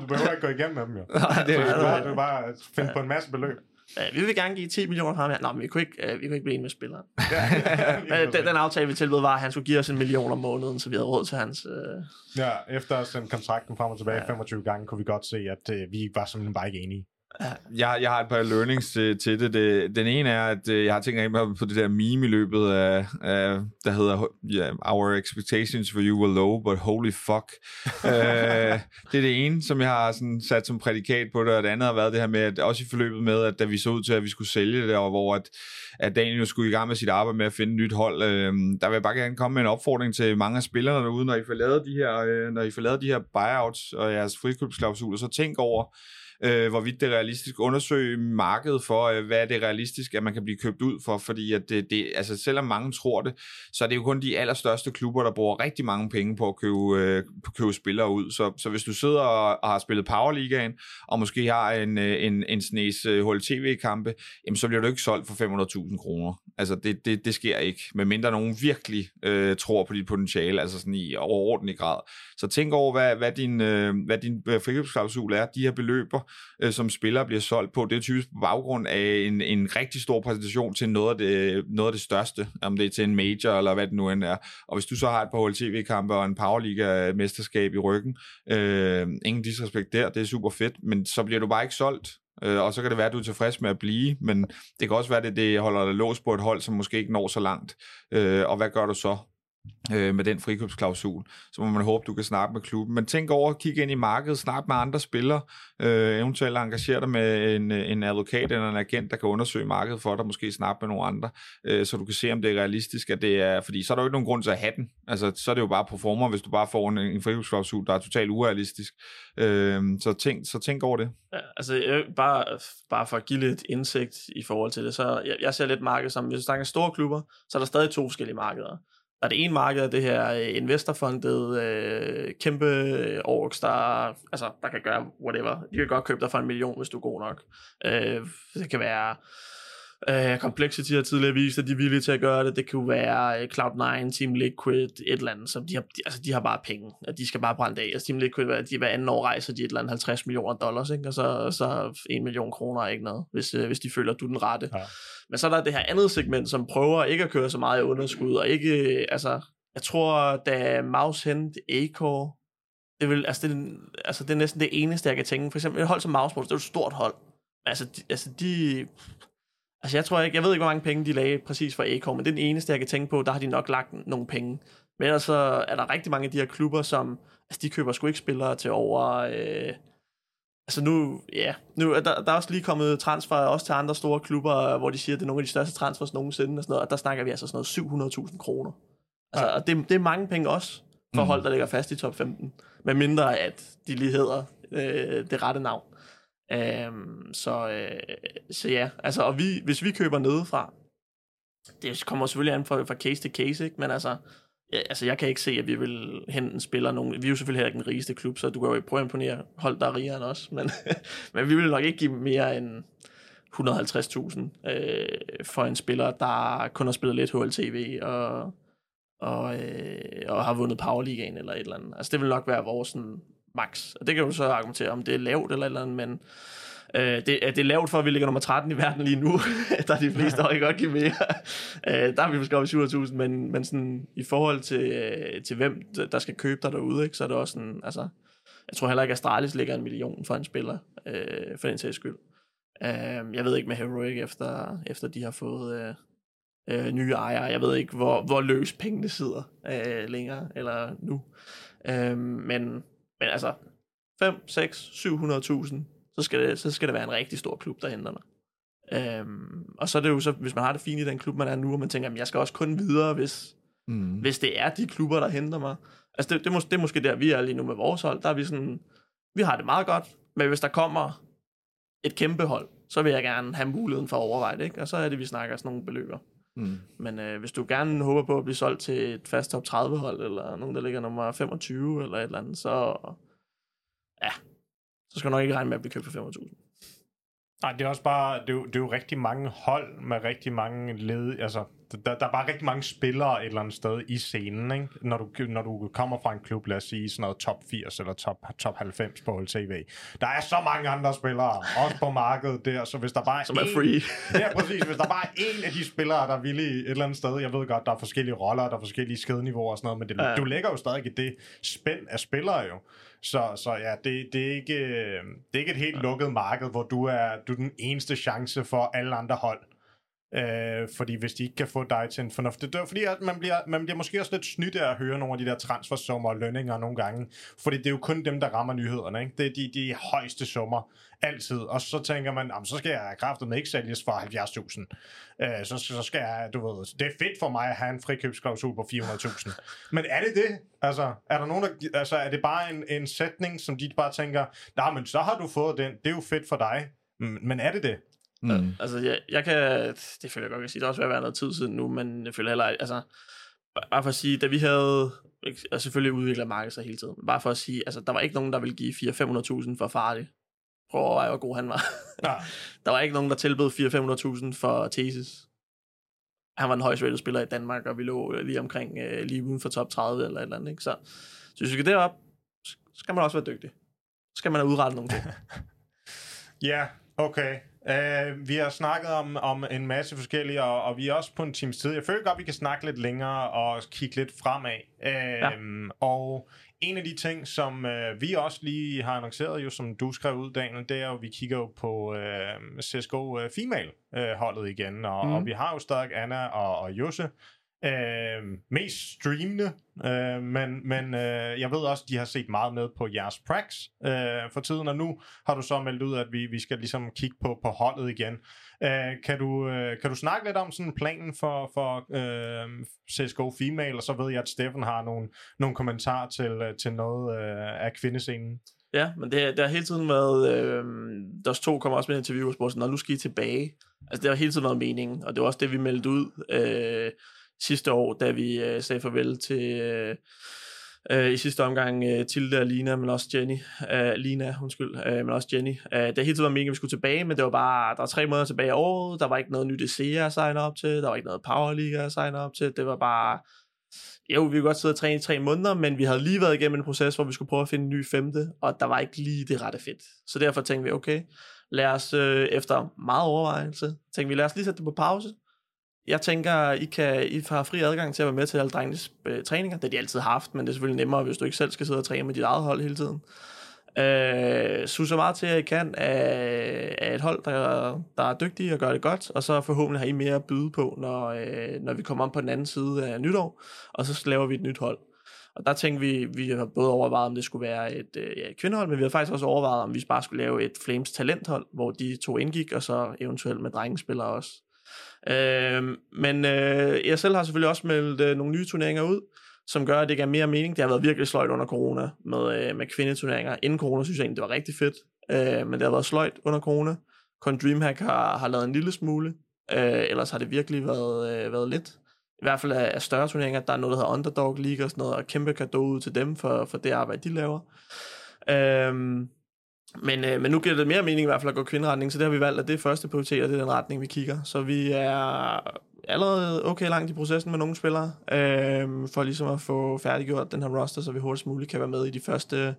du behøver ikke gå igennem med dem, jo. Du kan bare finde på en masse beløb. Vi vil gerne give 10 millioner ham her. Nå, men vi kunne ikke blive en med spilleren. Den aftale, vi tilbød, var, at han skulle give os 1 million om måneden, så vi havde råd til hans... Ja, efter at sende kontrakten frem og tilbage 25 gange, kunne vi godt se, at vi var simpelthen bare ikke enige. Jeg har et par learnings til det. Den ene er, at jeg har tænkt på det der meme i løbet af, der hedder Our expectations for you were low, but holy fuck. Det er det ene, som jeg har sådan sat som prædikat på det, og det andet har været det her med, at også i forløbet med, at da vi så ud til, at vi skulle sælge det, og hvor at Daniel skulle i gang med sit arbejde med at finde et nyt hold, der vil jeg bare gerne komme med en opfordring til mange af spillerne derude, når I får lavet de her, buyouts og jeres frikøbsklausuler, så tænk over, hvorvidt det er realistisk, undersøge markedet for, hvad er det realistisk, at man kan blive købt ud for, fordi at altså selvom mange tror det, så er det jo kun de allerstørste klubber, der bruger rigtig mange penge på at købe spillere ud, så hvis du sidder og har spillet Powerligaen, og måske har en snes HLTV-kampe, jamen så bliver du ikke solgt for 500.000 kroner, altså det sker ikke, medmindre nogen virkelig tror på dit potentiale, altså sådan i overordentlig grad, så tænk over, hvad din frikøbsklausul er, de her beløber, som spillere bliver solgt på. Det er typisk på baggrund af en rigtig stor præsentation til noget af det største, om det er til en major eller hvad det nu end er. Og hvis du så har et par HLTV-kampe og en Powerliga-mesterskab i ryggen, ingen disrespekt der, det er super fedt, men så bliver du bare ikke solgt. Og så kan det være, at du er tilfreds med at blive, men det kan også være, at det holder dig låst på et hold, som måske ikke når så langt. Og hvad gør du så med den frikøbsklausul? Så må man håbe, du kan snakke med klubben. Men tænk over at kigge ind i markedet, snakke med andre spillere, eventuelt engagere dig med en advokat eller en agent, der kan undersøge markedet for dig, måske snakke med nogle andre, så du kan se, om det er realistisk, at det er, fordi så er der jo ikke nogen grund til at have den. Altså, så er det jo bare performer, hvis du bare får en frikøbsklausul, der er totalt urealistisk. Så tænk over det. Ja, altså, bare for at give lidt indsigt i forhold til det, så jeg ser lidt markedet som, hvis du snakker store klubber, så er der stadig 2 forskellige markeder. Der er det ene marked, det her investorfundede kæmpe orks, der kan gøre whatever. De kan godt købe dig for 1 million, hvis du er god nok. Det kan være Complexity har tidligere vist, at de er villige til at gøre det. Det kunne være Cloud9, Team Liquid, et eller andet. Som de har bare penge, og de skal bare brænde af. Altså, Team Liquid, hver anden år rejser de et eller andet $50 million, ikke? Og så 1 million kroner er ikke noget, hvis de føler, at du er den rette. Ja. Men så er der det her andet segment, som prøver ikke at køre så meget i underskud, og ikke, altså, jeg tror, da Mouse hentede Acor, det er næsten det eneste, jeg kan tænke. For eksempel et hold som mousesports, det er jo et stort hold. Altså, de Altså jeg ved ikke, hvor mange penge de lagde præcis for AK, men det er den eneste, jeg kan tænke på, der har de nok lagt nogle penge. Men ellers så er der rigtig mange af de her klubber, som altså de køber sgu ikke spillere til over... altså nu der er også lige kommet transfer også til andre store klubber, hvor de siger, at det er nogle af de største transfers nogensinde, og sådan noget, og der snakker vi altså sådan noget 700.000 kroner. Altså, ja. Og det er mange penge også, for hold, der ligger fast i top 15, med mindre at de lige hedder det rette navn. Så ja, altså, og hvis vi køber nedefra, det kommer selvfølgelig an fra case til case, ikke? Men altså... Ja, altså jeg kan ikke se, at vi vil hente en spiller nogen. Vi er jo selvfølgelig ikke den rigeste klub, så du kan jo prøve at imponere hold, der er rigere end os. Men vi vil nok ikke give mere end 150.000 for en spiller, der kun har spillet lidt HLTV og har vundet Powerligaen eller et eller andet. Altså det vil nok være vores sådan, max. Og det kan jo så argumentere, om det er lavt eller et eller andet, men... det er lavt for, at vi ligger nummer 13 i verden lige nu. Der er de fleste, der ikke godt give mere. Der er vi måske oppe i 700.000, men sådan, i forhold til hvem, der skal købe dig derude, ikke, så er det også sådan, altså, jeg tror heller ikke, at Astralis ligger 1 million for en spiller, for den sags skyld. Jeg ved ikke med Heroic, efter de har fået nye ejere, jeg ved ikke, hvor løs pengene sidder længere, eller nu. Men altså, 5, 6, 700.000, så skal det være en rigtig stor klub, der henter mig. Og så er det jo så, hvis man har det fint i den klub, man er nu, og man tænker, jamen, jeg skal også kun videre, hvis det er de klubber, der henter mig. Altså det er måske der, vi er lige nu med vores hold. Der er vi sådan, vi har det meget godt, men hvis der kommer et kæmpe hold, så vil jeg gerne have muligheden for at overveje det, ikke? Og så er det, vi snakker sådan nogle beløber. Men hvis du gerne håber på at blive solgt til et fast top 30 hold, eller nogen, der ligger nummer 25, eller et eller andet, så ja... så skal du nok ikke regne med at blive købt for 500.000. Nej, det er også bare, det er jo rigtig mange hold med rigtig mange led, altså, der er bare rigtig mange spillere et eller andet sted i scenen, ikke? Når du kommer fra en klub, lad os sige sådan noget top 80 eller top 90 på HLTV, der er så mange andre spillere, også på markedet der, så hvis der bare som er free. Ja, præcis, hvis der bare er en af de spillere, der er villige et eller andet sted, jeg ved godt, der er forskellige roller, der er forskellige skedeniveauer og sådan noget, men det, du lægger jo stadig i det spænd af spillere jo. Så ja, det er ikke et helt lukket marked, hvor du er den eneste chance for alle andre hold. Fordi hvis de ikke kan få dig til en fornuftig dør, fordi at man bliver måske også lidt snydt af at høre nogle af de der transfersummer og lønninger nogle gange, fordi det er jo kun dem, der rammer nyhederne, ikke? Det er de højeste summer altid, og så tænker man, så skal jeg kraftedme ikke sælges for 70.000, så skal jeg, du ved, det er fedt for mig at have en frikøbsklausul på 400.000, men er det? Altså, er der nogen, der, altså, er det bare en sætning, som de bare tænker, nej, men så har du fået den, det er jo fedt for dig, men er det? Altså, jeg kan... Det føler jeg godt, at sige. Det er også ved at være noget tid siden nu, men jeg føler heller... Altså, bare for at sige, da vi havde... Og selvfølgelig udvikler markedet sig hele tiden. Bare for at sige, altså, der var ikke nogen, der ville give 400-500.000 for Farley. Prøv at overveje, hvor god han var. Ja. Der var ikke nogen, der tilbød 400-500.000 for Thesis. Han var den højst rated spiller i Danmark, og vi lå lige omkring... lige uden for top 30 eller et eller andet, ikke? Så hvis vi skal derop, så skal man også være dygtig. Så skal man have udrettet nogle ting. Ja, okay. Vi har snakket om en masse forskellige, og vi er også på en times tid. Jeg føler godt, vi kan snakke lidt længere og kigge lidt fremad. Ja. Og en af de ting, som vi også lige har annonceret, jo, som du skrev ud, Daniel, det er jo, at vi kigger jo på CSGO Female-holdet igen. Og vi har jo stadig Anna og Jose. Mest streamende, men jeg ved også, de har set meget med på jeres prax for tiden, og nu har du så meldt ud, at vi skal ligesom kigge på holdet igen. Kan du snakke lidt om sådan planen for CSGO Female, og så ved jeg, at Steffen har nogle kommentarer til noget af kvindescenen. Ja, men det har hele tiden været, deres to kommer også med interview og spurgte, når nu skal I tilbage. Altså det har hele tiden været meningen, og det var også det, vi meldte ud sidste år, da vi sagde farvel til, i sidste omgang, Tilde og Lina, men også Jenny. Men også Jenny. Det har hele tiden været meningen, at vi skulle tilbage, men det var bare, der var 3 måneder tilbage i året, der var ikke noget nyt DC'er at signe op til, der var ikke noget Power League at signe op til, det var bare... Jo, vi kunne godt sidde og træne i 3 måneder, men vi havde lige været igennem en proces, hvor vi skulle prøve at finde en ny femte, og der var ikke lige det rette fedt. Så derfor tænkte vi, okay, lad os efter meget overvejelse, tænkte vi, lad os lige sætte det på pause. Jeg tænker, I har fri adgang til at være med til alle drengenes træninger. Det har de altid haft, men det er selvfølgelig nemmere, hvis du ikke selv skal sidde og træne med dit eget hold hele tiden. Suser meget til, at I kan af et hold, der er dygtige og gør det godt, og så forhåbentlig har I mere at byde på, når vi kommer om på den anden side af nytår, og så laver vi et nyt hold. Og der tænkte vi har både overvejet, om det skulle være et kvindehold, men vi har faktisk også overvejet, om vi bare skulle lave et Flames talenthold, hvor de to indgik, og så eventuelt med drengespillere også. Men jeg selv har selvfølgelig også meldt nogle nye turneringer ud, som gør, at det giver mere mening. Det har været virkelig sløjt under corona med kvindeturneringer. Inden corona synes jeg egentlig, det var rigtig fedt, men det har været sløjt under corona. Kun Dreamhack har lavet en lille smule, ellers har det virkelig været lidt. I hvert fald af større turneringer, der er noget, der hedder Underdog League og sådan noget, og kæmpe kado ud til dem for det arbejde, de laver. Men nu giver det mere mening i hvert fald at gå kvinderetning, så det har vi valgt, at det er første prioritet, og det er den retning, vi kigger. Så vi er allerede okay langt i processen med nogle spillere, for ligesom at få færdiggjort den her roster, så vi hurtigst muligt kan være med i de første,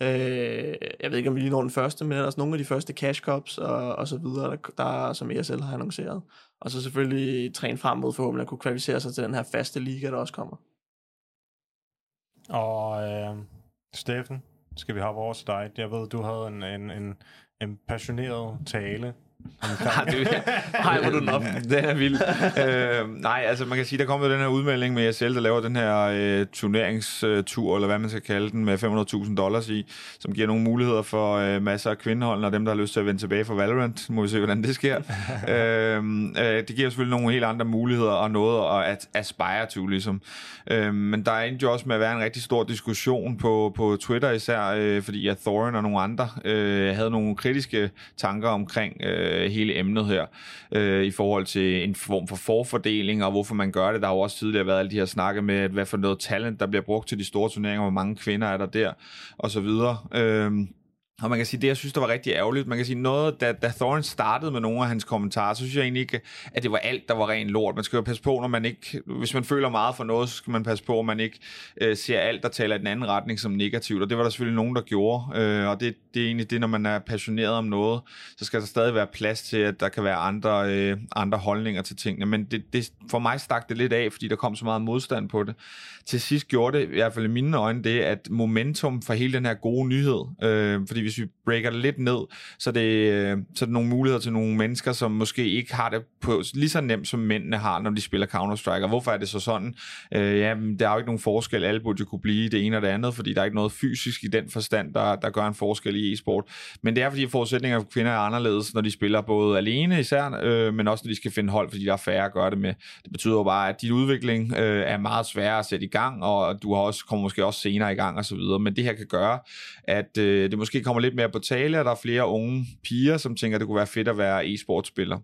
jeg ved ikke om vi lige når den første, men ellers nogle af de første cash cups og så videre, der som ESL har annonceret. Og så selvfølgelig træne frem mod forhåbentlig at kunne kvalificere sig til den her faste liga, der også kommer. Og Steffen, skal vi hoppe over til dig? Jeg ved, du havde en passioneret tale. Nej, hvor du den op. Den er vild. Nej, altså man kan sige, der kom jo den her udmelding med ESL, der laver den her turneringstur, eller hvad man skal kalde den, med $500,000 i, som giver nogle muligheder for masser af kvindeholdene, og dem, der har lyst til at vende tilbage fra Valorant. Må vi se, hvordan det sker. Det giver selvfølgelig nogle helt andre muligheder, og noget at aspire til, ligesom. Men der endte jo også med at være en rigtig stor diskussion på Twitter, især fordi at Thorin og nogle andre havde nogle kritiske tanker omkring hele emnet her, i forhold til en form for forfordeling, og hvorfor man gør det. Der har jo også tidligere været alle de her snakke med, hvad for noget talent, der bliver brugt til de store turneringer, hvor mange kvinder er der, og så videre. Og man kan sige, det jeg synes, der var rigtig ærgerligt. Man kan sige noget, da Thorin startede med nogle af hans kommentarer, så synes jeg egentlig ikke, at det var alt, der var ren lort. Man skal jo passe på, når man ikke, hvis man føler meget for noget, så skal man passe på, at man ikke ser alt, der taler i den anden retning som negativt. Og det var der selvfølgelig nogen, der gjorde. Og det er egentlig det, når man er passioneret om noget, så skal der stadig være plads til, at der kan være andre holdninger til tingene. Men det, for mig stak det lidt af, fordi der kom så meget modstand på det. Til sidst gjorde det, i hvert fald i mine øjne, det, at momentum for hele den her gode nyhed, fordi hvis vi breaker det lidt ned, så er det nogle muligheder til nogle mennesker, som måske ikke har det på lige så nemt, som mændene har, når de spiller Counter-Strike. Og hvorfor er det så sådan? Der er jo ikke nogen forskel. Alle burde jo kunne blive det ene og det andet, fordi der er ikke noget fysisk i den forstand, der gør en forskel i e-sport. Men det er, fordi forudsætninger for kvinder er anderledes, når de spiller både alene især, men også når de skal finde hold, fordi der er færre at gøre det med. Det betyder jo bare, at dit udvikling er meget sværere at sætte i gang, og du har også, kommer måske også senere i gang og så videre. Men det her kan gøre, at det måske kommer lidt mere på tale, og der er flere unge piger, som tænker, at det kunne være fedt at være e-sportspiller.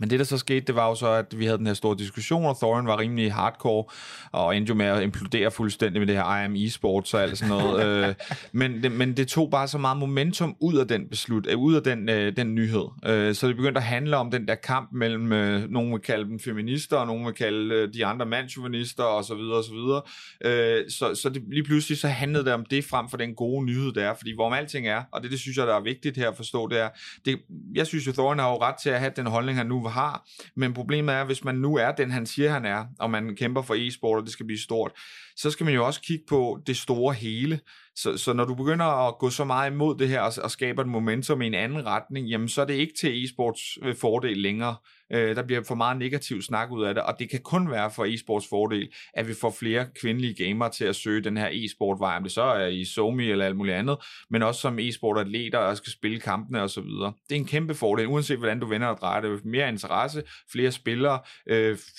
Men det, der så skete, det var jo så, at vi havde den her store diskussion, og Thorin var rimelig hardcore, og endte jo med at implodere fuldstændig med det her IEM e-sports og alt sådan noget. Men det tog bare så meget momentum ud af den den nyhed. Så det begyndte at handle om den der kamp mellem, nogen vil kalde dem feminister, og nogen vil kalde de andre mandsjuvenister, og så videre, og så videre. Så det, lige pludselig så handlede det om det, frem for den gode nyhed, der er. Fordi hvorom alting er, og det synes jeg, der er vigtigt her at forstå, det er, jeg synes jo, Thorin har jo ret til at have den holdning, han nu har, men problemet er, hvis man nu er den, han siger, han er, og man kæmper for e-sport, og det skal blive stort, så skal man jo også kigge på det store hele. Så når du begynder at gå så meget imod det her, og skaber et momentum i en anden retning, jamen så er det ikke til e-sports fordel længere. Der bliver for meget negativ snak ud af det, og det kan kun være for e-sports fordel, at vi får flere kvindelige gamere til at søge den her e-sportvej, om det så er i Somi eller alt muligt andet, men også som e-sportatleter og skal spille kampene og så videre. Det er en kæmpe fordel, uanset hvordan du vender og drejer det. Mere interesse, flere spillere,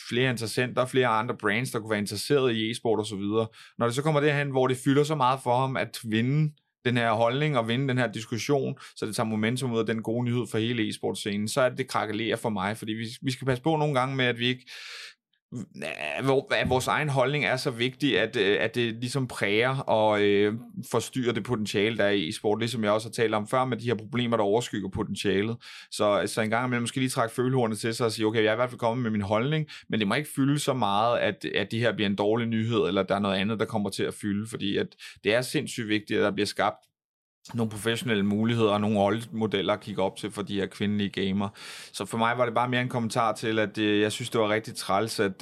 flere interessenter, flere andre brands, der kunne være interesseret i e-sport og så videre. Når det så kommer derhen, hvor det fylder så meget for ham at vinde den her holdning og vinde den her diskussion, så det tager momentum ud af den gode nyhed for hele e-sportscenen, så er det krakelerer for mig, fordi vi skal passe på nogle gange med, at vi ikke, at vores egen holdning er så vigtig, at det ligesom præger og forstyrrer det potentiale, der er i e-sport, ligesom jeg også har talt om før, med de her problemer, der overskygger potentialet. Så en gang imellem måske lige trække følehornet til sig og sige, okay, jeg er i hvert fald kommet med min holdning, men det må ikke fylde så meget, at det her bliver en dårlig nyhed, eller der er noget andet, der kommer til at fylde, fordi at det er sindssygt vigtigt, at der bliver skabt nogle professionelle muligheder og nogle rollemodeller at kigge op til for de her kvindelige gamer. Så for mig var det bare mere en kommentar til, at jeg synes, det var rigtig træls, at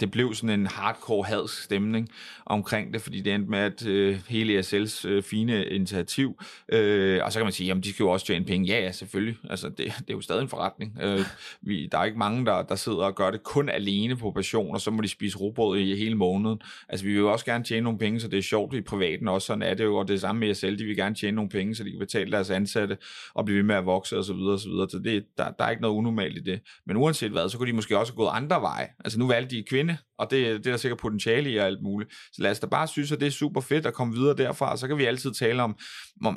det blev sådan en hardcore hadsk stemning omkring det, fordi det endte med, at hele ESL's fine initiativ, og så kan man sige, jamen de skal jo også tjene penge. Ja, selvfølgelig. Altså, det er jo stadig en forretning. Der er ikke mange, der sidder og gør det kun alene på passion, og så må de spise rugbrød i hele måneden. Altså, vi vil jo også gerne tjene nogle penge, så det er sjovt i privaten også. Sådan er det jo, og det er samme med ESL, de vil gerne tjene nogle penge, så de kan betale deres ansatte og blive ved med at vokse osv. Så det, der er ikke noget unormalt i det. Men uanset hvad, så kunne de måske også have gået andre veje. Altså nu valgte de kvinde, og det er der sikkert potentiale i og alt muligt. Så lad os da bare synes, at det er super fedt at komme videre derfra, og så kan vi altid tale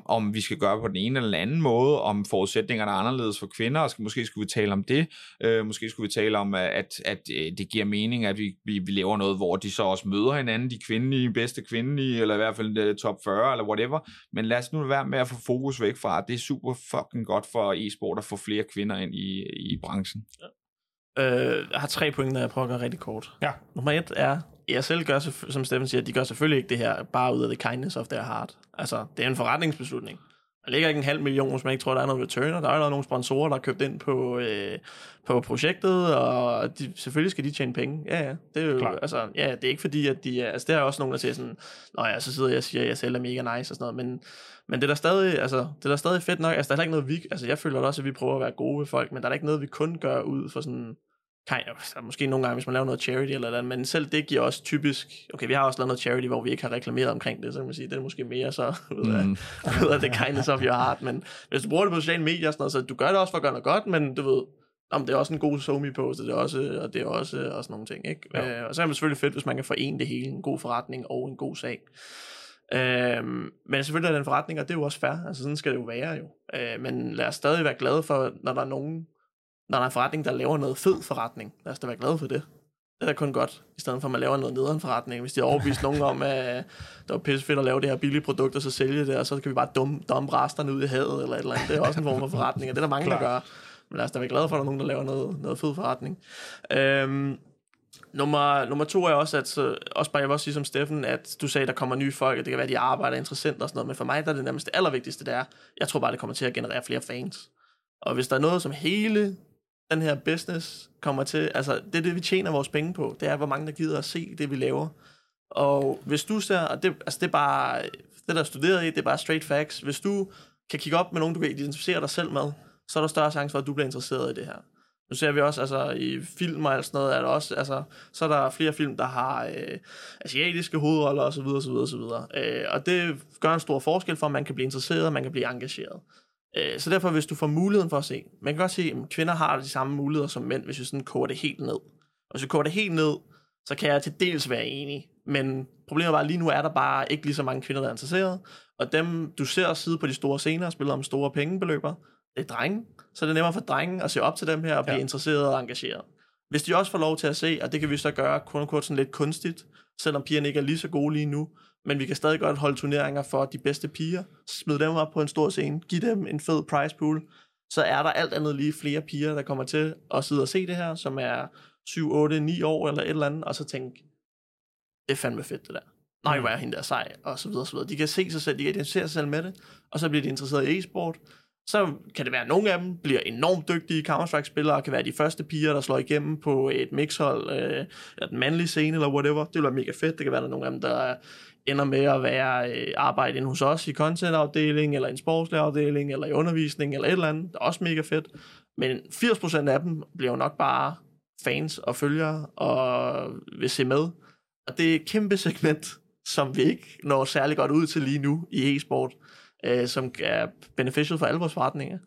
om vi skal gøre det på den ene eller den anden måde, om forudsætningerne er anderledes for kvinder, og måske skulle vi tale om det. Måske skulle vi tale om, at det giver mening, at vi laver noget, hvor de så også møder hinanden, de kvindelige, bedste kvindelige, eller i hvert fald top 40, eller whatever. Men lad os nu være med at få fokus væk fra, at det er super fucking godt for e-sport at få flere kvinder ind i branchen. Ja. Jeg har 3 pointer, jeg prøver at gøre rigtig kort. Ja. Nummer 1 er, ESL gør, som Steffen siger, de gør selvfølgelig ikke det her bare ud af the kindness of their heart. Altså, det er en forretningsbeslutning. Der ligger ikke 500.000, hvis man ikke tror, der er noget return, og der er jo nogle sponsorer, der har købt ind på projektet, og selvfølgelig skal de tjene penge. Ja, det er jo, altså, ja, det er ikke fordi, at de er, altså, der er også nogen, der siger sådan, nå ja, så sidder jeg og siger, at jeg selv er mega nice og sådan noget, men det er der stadig, altså, det er der stadig fedt nok, altså, der er ikke noget, altså, jeg føler også, at vi prøver at være gode ved folk, men der er ikke noget, vi kun gør ud for sådan, måske nogle gange, hvis man laver noget charity eller andet, men selv det giver også typisk, okay, vi har også lavet noget charity, hvor vi ikke har reklameret omkring det, så kan man sige, det er måske mere så ud af the kindness of your heart, men hvis du bruger det på sociale medier og sådan noget, så du gør det også for at gøre noget godt, men du ved, det er også en god somi-post, og det er også nogle ting, ikke? Ja. Og så er det selvfølgelig fedt, hvis man kan forene det hele, en god forretning og en god sag. Men selvfølgelig er det en forretning, og det er jo også fair, altså sådan skal det jo være jo. Men lad os stadig være glade for, når der er nogen, når der er en forretning, der laver noget fed forretning. Lad os da være glade for det. Det er da kun godt, i stedet for at man laver noget nederen forretning. Hvis de har overbevist nogen om, at det var pissefedt at lave det her billige produkt, og så sælge det, og så kan vi bare dumpe resterne ud i havet, eller et eller andet. Det er også en form for forretning, og det er der mange, der gør. Men lad os da være glade for, at der er nogen, der laver noget fed forretning. Nummer 2 er også, jeg vil også sige som Steffen, at du sagde, at der kommer nye folk, og det kan være, at de arbejder interessant og sådan noget, men for mig der er det nærmest det allervigtigste, det er, jeg tror bare, det kommer til at generere flere fans. Og hvis der er noget, som hele den her business kommer til, altså det er det, vi tjener vores penge på, det er, hvor mange der gider at se det, vi laver. Og hvis du ser, og det, altså det er bare, det der studeret i, det er bare straight facts, hvis du kan kigge op med nogen, du kan identificere dig selv med, så er der større chance for, at du bliver interesseret i det her. Nu ser vi også, altså i film og sådan noget, er der også, altså, så er der flere film, der har asiatiske hovedroller osv. Og det gør en stor forskel for, at man kan blive interesseret, og man kan blive engageret. Så derfor, hvis du får muligheden for at se, man kan godt se, at kvinder har de samme muligheder som mænd, hvis vi sådan koger det helt ned. Og hvis vi koger det helt ned, så kan jeg til dels være enig, men problemet bare lige nu er der bare ikke lige så mange kvinder, der er interesseret, og dem, du ser sidde på de store scener og spiller om store pengebeløber, det er drenge, så det er nemmere for drenge at se op til dem her og blive interesseret og engageret. Hvis de også får lov til at se, og det kan vi så gøre kun sådan lidt kunstigt, selvom pigerne ikke er lige så gode lige nu, men vi kan stadig godt holde turneringer for de bedste piger, smide dem op på en stor scene, give dem en fed prize pool, så er der alt andet lige flere piger, der kommer til at sidde og se det her, som er 7, 8, 9 år eller et eller andet, og så tænke, det er fandme fedt det der. Nej, hvor er hende der sej, og så videre, så videre. De kan se sig selv, de kan identificere sig selv med det, og så bliver de interesseret i e-sport. Så kan det være, at nogle af dem bliver enormt dygtige Counter-Strike-spillere, og kan være de første piger, der slår igennem på et mixhold, eller den mandlige scene, eller whatever. Det vil være mega fedt. Det kan være, at der er nogle af dem, der ender med at være arbejde inde hos os i contentafdeling, eller i en sportsafdeling, eller i undervisning, eller et eller andet. Det er også mega fedt. Men 80% af dem bliver jo nok bare fans og følgere, og vil se med. Og det er et kæmpe segment, som vi ikke når særlig godt ud til lige nu i e-sport, som er beneficial for alle vores forretninger.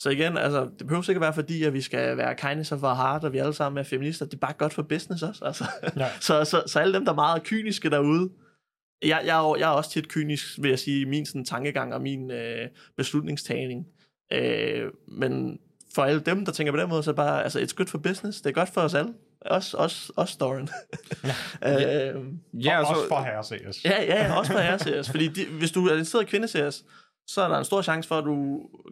Så igen, altså, det behøver ikke at være fordi, at vi skal være kindness of our heart, og vi alle sammen er feminister. Det er bare godt for business også. Altså. Ja. Så alle dem, der er meget kyniske derude, jeg er også tit kynisk, vil jeg sige, i min sådan, tankegang og min beslutningstagning. Men for alle dem, der tænker på den måde, så bare, altså, it's good for business. Det er godt for os alle. Også Thorin. Ja, og også for herre-CS. Ja, også for herre-CS. Fordi hvis du er interesseret i kvinde-CS, så er der en stor chance for, at du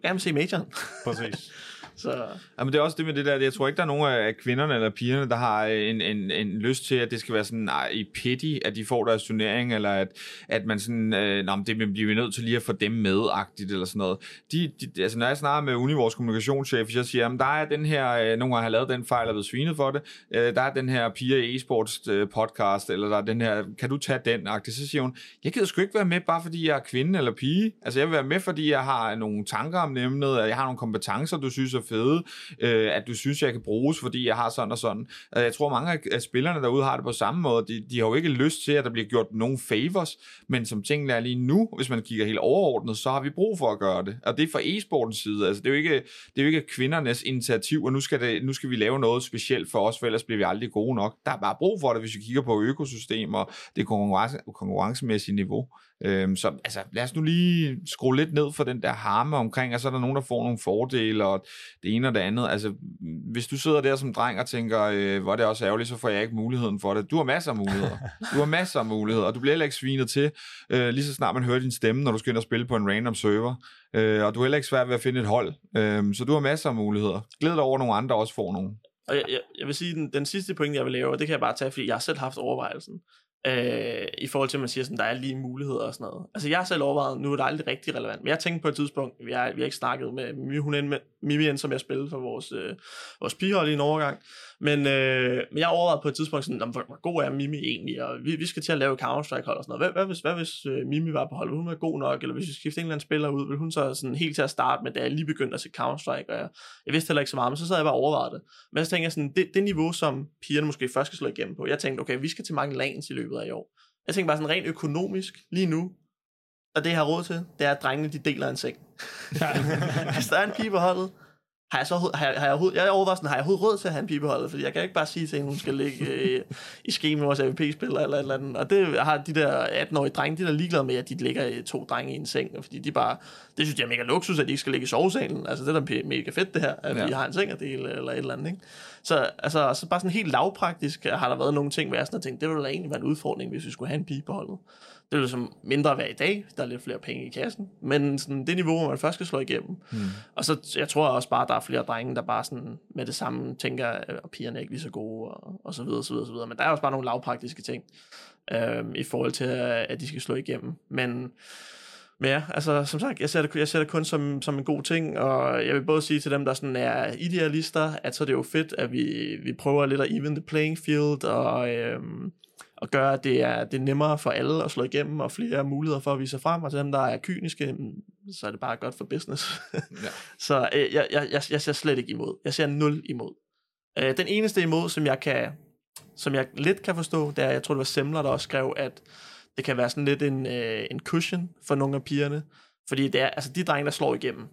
gerne vil se majoren. Præcis. Så. Jamen, det er også det med det der, jeg tror ikke, der er nogen af kvinderne eller pigerne, der har en lyst til, at det skal være sådan i pity, at de får deres turnering, eller at man sådan, det bliver vi nødt til lige at få dem med-agtigt, eller sådan noget. Altså, når jeg snakker med Uni, vores kommunikationschef, hvis jeg siger, jamen, der er den her, nogen har lavet den fejl, og blevet svinet for det, der er den her piger i e-sports podcast, eller der er den her, kan du tage den-agtigt? Så siger hun, jeg gider sgu ikke være med, bare fordi jeg er kvinde eller pige. Altså, jeg vil være med, fordi jeg har nogle tanker om emnet, jeg har nogle kompetencer, du synes er fede, at du synes, jeg kan bruges, fordi jeg har sådan og sådan. Jeg tror, mange af spillerne derude har det på samme måde. De har jo ikke lyst til, at der bliver gjort nogen favors, men som tingene er lige nu, hvis man kigger helt overordnet, så har vi brug for at gøre det. Og det er fra e-sportens side. Altså, det er jo ikke kvindernes initiativ, og nu skal vi lave noget specielt for os, for ellers bliver vi aldrig gode nok. Der er bare brug for det, hvis vi kigger på økosystemer, det konkurrencemæssige niveau. Så altså, lad os nu lige skrue lidt ned for den der harme omkring, og så er der nogen, der får nogle fordele, og det ene og det andet. Altså, hvis du sidder der som dreng og tænker, hvor er det også ærgerligt, så får jeg ikke muligheden for det. Du har masser af muligheder. Og du bliver heller ikke svinet til, lige så snart man hører din stemme, når du skal ind og spille på en random server. Og du er heller ikke svært ved at finde et hold. Så du har masser af muligheder. Glæd dig over, nogle andre også får nogen. Og jeg vil sige, den sidste pointe, jeg vil lave, og det kan jeg bare tage, fordi jeg har selv haft overvejelsen. I forhold til, at man siger, sådan, der er lige muligheder og sådan noget. Altså, jeg har selv overvejet, nu er det aldrig rigtig relevant, men jeg tænkte på et tidspunkt, vi har ikke snakket med Mimi, som jeg spillede for vores pigehold i en overgang, men jeg overvejede på et tidspunkt, sådan, hvor god er Mimi egentlig, og vi skal til at lave Counter-Strike-hold og sådan noget. Hvad hvis Mimi var på hold, ville hun være god nok, eller hvis vi skiftede en eller anden spiller ud, ville hun så sådan helt til at starte med, da jeg lige begyndte at se Counter-Strike, og jeg vidste heller ikke så meget, men så sad jeg bare overvejet det. Men så tænkte jeg sådan, det niveau, som pigerne måske først skal slå igennem på, jeg tænkte, okay, vi skal til mange lands i løbet af i år. Jeg tænkte bare sådan rent økonomisk lige nu, og det jeg har råd til, det er, at drengene, de deler en seng. Hvis der er en pige på holdet, har jeg overhovedet råd til at have en pige på holdet, fordi jeg kan ikke bare sige til hende, hun skal ligge i ske med vores AVP-spiller eller et eller andet. Og det har de der 18-årige drenge, de der ligeglade med, at de ligger to drenge i en seng, og fordi de bare, det synes jeg er mega luksus, at de ikke skal ligge i sovesalen. Altså, det er da mega fedt det her, at vi har en seng at dele eller et eller andet, ikke? Så altså, så bare sådan helt lavpraktisk har der været nogle ting, hvor jeg sådan har tænkt, det ville da egentlig være en udfordring, hvis vi skulle have en pige på holdet. Det ville som mindre være i dag, der er lidt flere penge i kassen, men sådan det niveau, hvor man først skal slå igennem. Og så jeg tror også bare, der er flere drenge, der bare sådan med det samme tænker, at pigerne er ikke lige så gode, og så videre. Men der er også bare nogle lavpraktiske ting, i forhold til, at de skal slå igennem. Men ja, altså som sagt, jeg ser det kun som en god ting, og jeg vil både sige til dem, der sådan er idealister, at så er det jo fedt, at vi prøver lidt at even the playing field, og gøre, at det er nemmere for alle at slå igennem, og flere muligheder for at vise sig frem, og til dem, der er kyniske, så er det bare godt for business. Ja. Så jeg ser slet ikke imod. Jeg ser 0 imod. Den eneste imod, som jeg lidt kan forstå, det er, jeg tror, det var Semler, der også skrev, at det kan være sådan lidt en cushion for nogle af pigerne, fordi det er, altså de drenge, der slår igennem,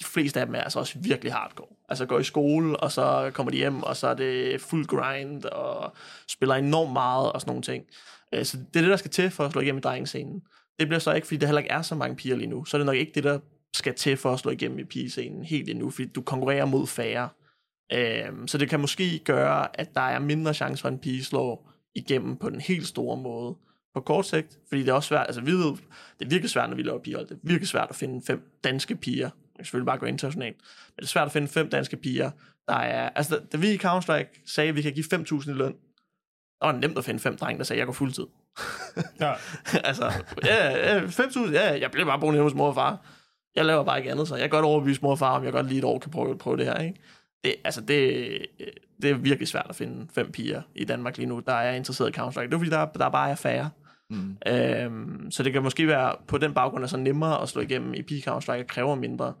de fleste af dem er altså også virkelig hardcore. Altså går i skole, og så kommer de hjem, og så er det fuld grind, og spiller enormt meget, og sådan nogle ting. Så det er det, der skal til for at slå igennem i drengescenen. Det bliver så ikke, fordi der heller ikke er så mange piger lige nu, så er det nok ikke det, der skal til for at slå igennem i pigescenen helt endnu, fordi du konkurrerer mod færre. Så det kan måske gøre, at der er mindre chance for, at en pige slår igennem på den helt store måde, på kort sigt, fordi det er også svært, altså vi ved, det er virkelig svært, når vi laver piger, det er virkelig svært at finde 5 danske piger, jeg kan selvfølgelig bare gå internationalt, men det er svært at finde 5 danske piger, der er, altså da vi i Counter-Strike sagde, at vi kan give 5.000 i løn, der var det nemt at finde 5 drenge, der sagde, at jeg går fuldtid. Ja. Altså, ja, 5.000, ja, jeg bliver bare boende hos mor og far, jeg laver bare ikke andet, så jeg kan godt overbevise mor og far, om jeg godt lige et år kan prøve det her, ikke? Det er virkelig svært at finde 5 piger i Danmark lige nu, der er interesseret i Counter-Strike, det er fordi, der bare er færre. Så det kan måske være på den baggrund er så nemmere at slå igennem i Counter-Strike og kræver mindre,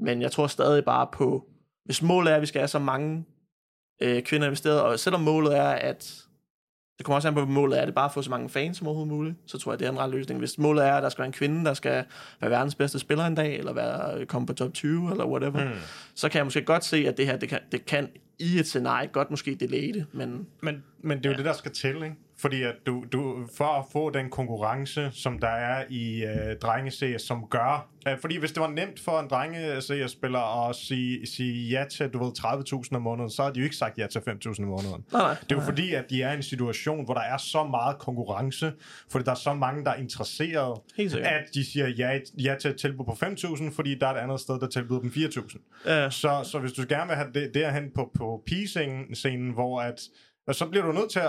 men jeg tror stadig bare på, hvis målet er, at vi skal have så mange kvinder investeret, og selvom målet er, at det kommer også an på, målet er, at det bare at få så mange fans som overhovedet muligt, så tror jeg, det er en ret løsning. Hvis målet er, at der skal være en kvinde, der skal være verdens bedste spiller en dag, eller komme på top 20, eller whatever, så kan jeg måske godt se, at det her, det kan i et scenarie godt måske delete, men det er jo det, der skal til, ikke? Fordi at du for at få den konkurrence, som der er i drenge-CS, som gør... fordi hvis det var nemt for en drenge-CS-spiller at sige ja til, du ved, 30.000 om måneden, så har de jo ikke sagt ja til 5.000 om måneden. Nej. Det er jo fordi, at de er i en situation, hvor der er så meget konkurrence, fordi der er så mange, der er interesseret, at de siger ja til et tilbud på 5.000, fordi der er et andet sted, der tilbyder dem 4.000. Ja. Så hvis du gerne vil have det derhen på pigescenen, hvor at... Og så bliver du nødt til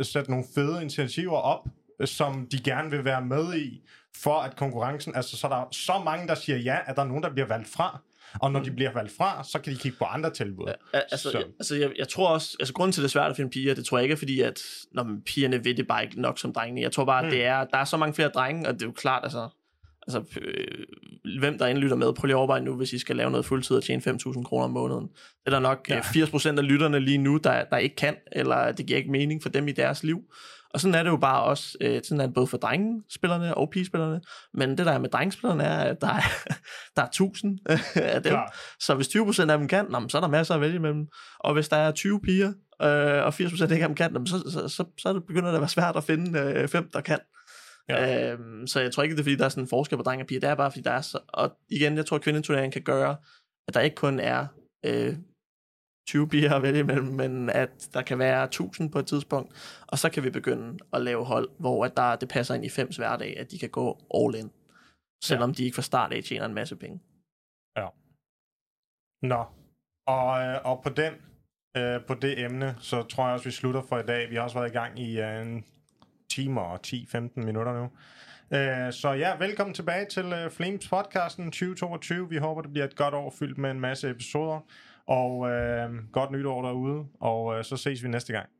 at sætte nogle fede initiativer op, som de gerne vil være med i, for at konkurrencen... Altså, så er der så mange, der siger ja, at der er nogen, der bliver valgt fra. Og når de bliver valgt fra, så kan de kigge på andre tilbud. Ja, jeg tror også... Altså, grunden til, det er svært at finde piger, det tror jeg ikke er fordi, at pigerne ved det bare ikke nok som drengene. Jeg tror bare, at der er så mange flere drenge, og det er jo klart, altså hvem der indlytter med, prøv lige at overveje nu, hvis I skal lave noget fuldtid og tjene 5.000 kroner om måneden. Det er der nok 80% af lytterne lige nu, der ikke kan, eller det giver ikke mening for dem i deres liv. Og sådan er det jo bare også, sådan er det både for drengespillerne og pigespillerne, men det der er med drengespillerne er, at der er 1.000 af dem. Ja. Så hvis 20% af dem kan, så er der masser at vælge imellem. Og hvis der er 20 piger, og 80% ikke af dem kan, så begynder det at være svært at finde 5, der kan. Ja. Så jeg tror ikke, det er fordi, der er sådan en forskel på drenge og piger. Det er bare fordi, der er så... Og igen, jeg tror, at kvindeturneringen kan gøre, at der ikke kun er 20 piger at vælge imellem, men at der kan være 1.000 på et tidspunkt. Og så kan vi begynde at lave hold, hvor at det passer ind i 5's hverdag, at de kan gå all in, selvom de ikke fra start af tjener en masse penge. Ja. Nå. Og på den på det emne, så tror jeg også, vi slutter for i dag. Vi har også været i gang i en timer og 10-15 minutter nu. Så ja, velkommen tilbage til Flames podcasten 2022. Vi håber, det bliver et godt år fyldt med en masse episoder. Og godt nytår derude. Og så ses vi næste gang.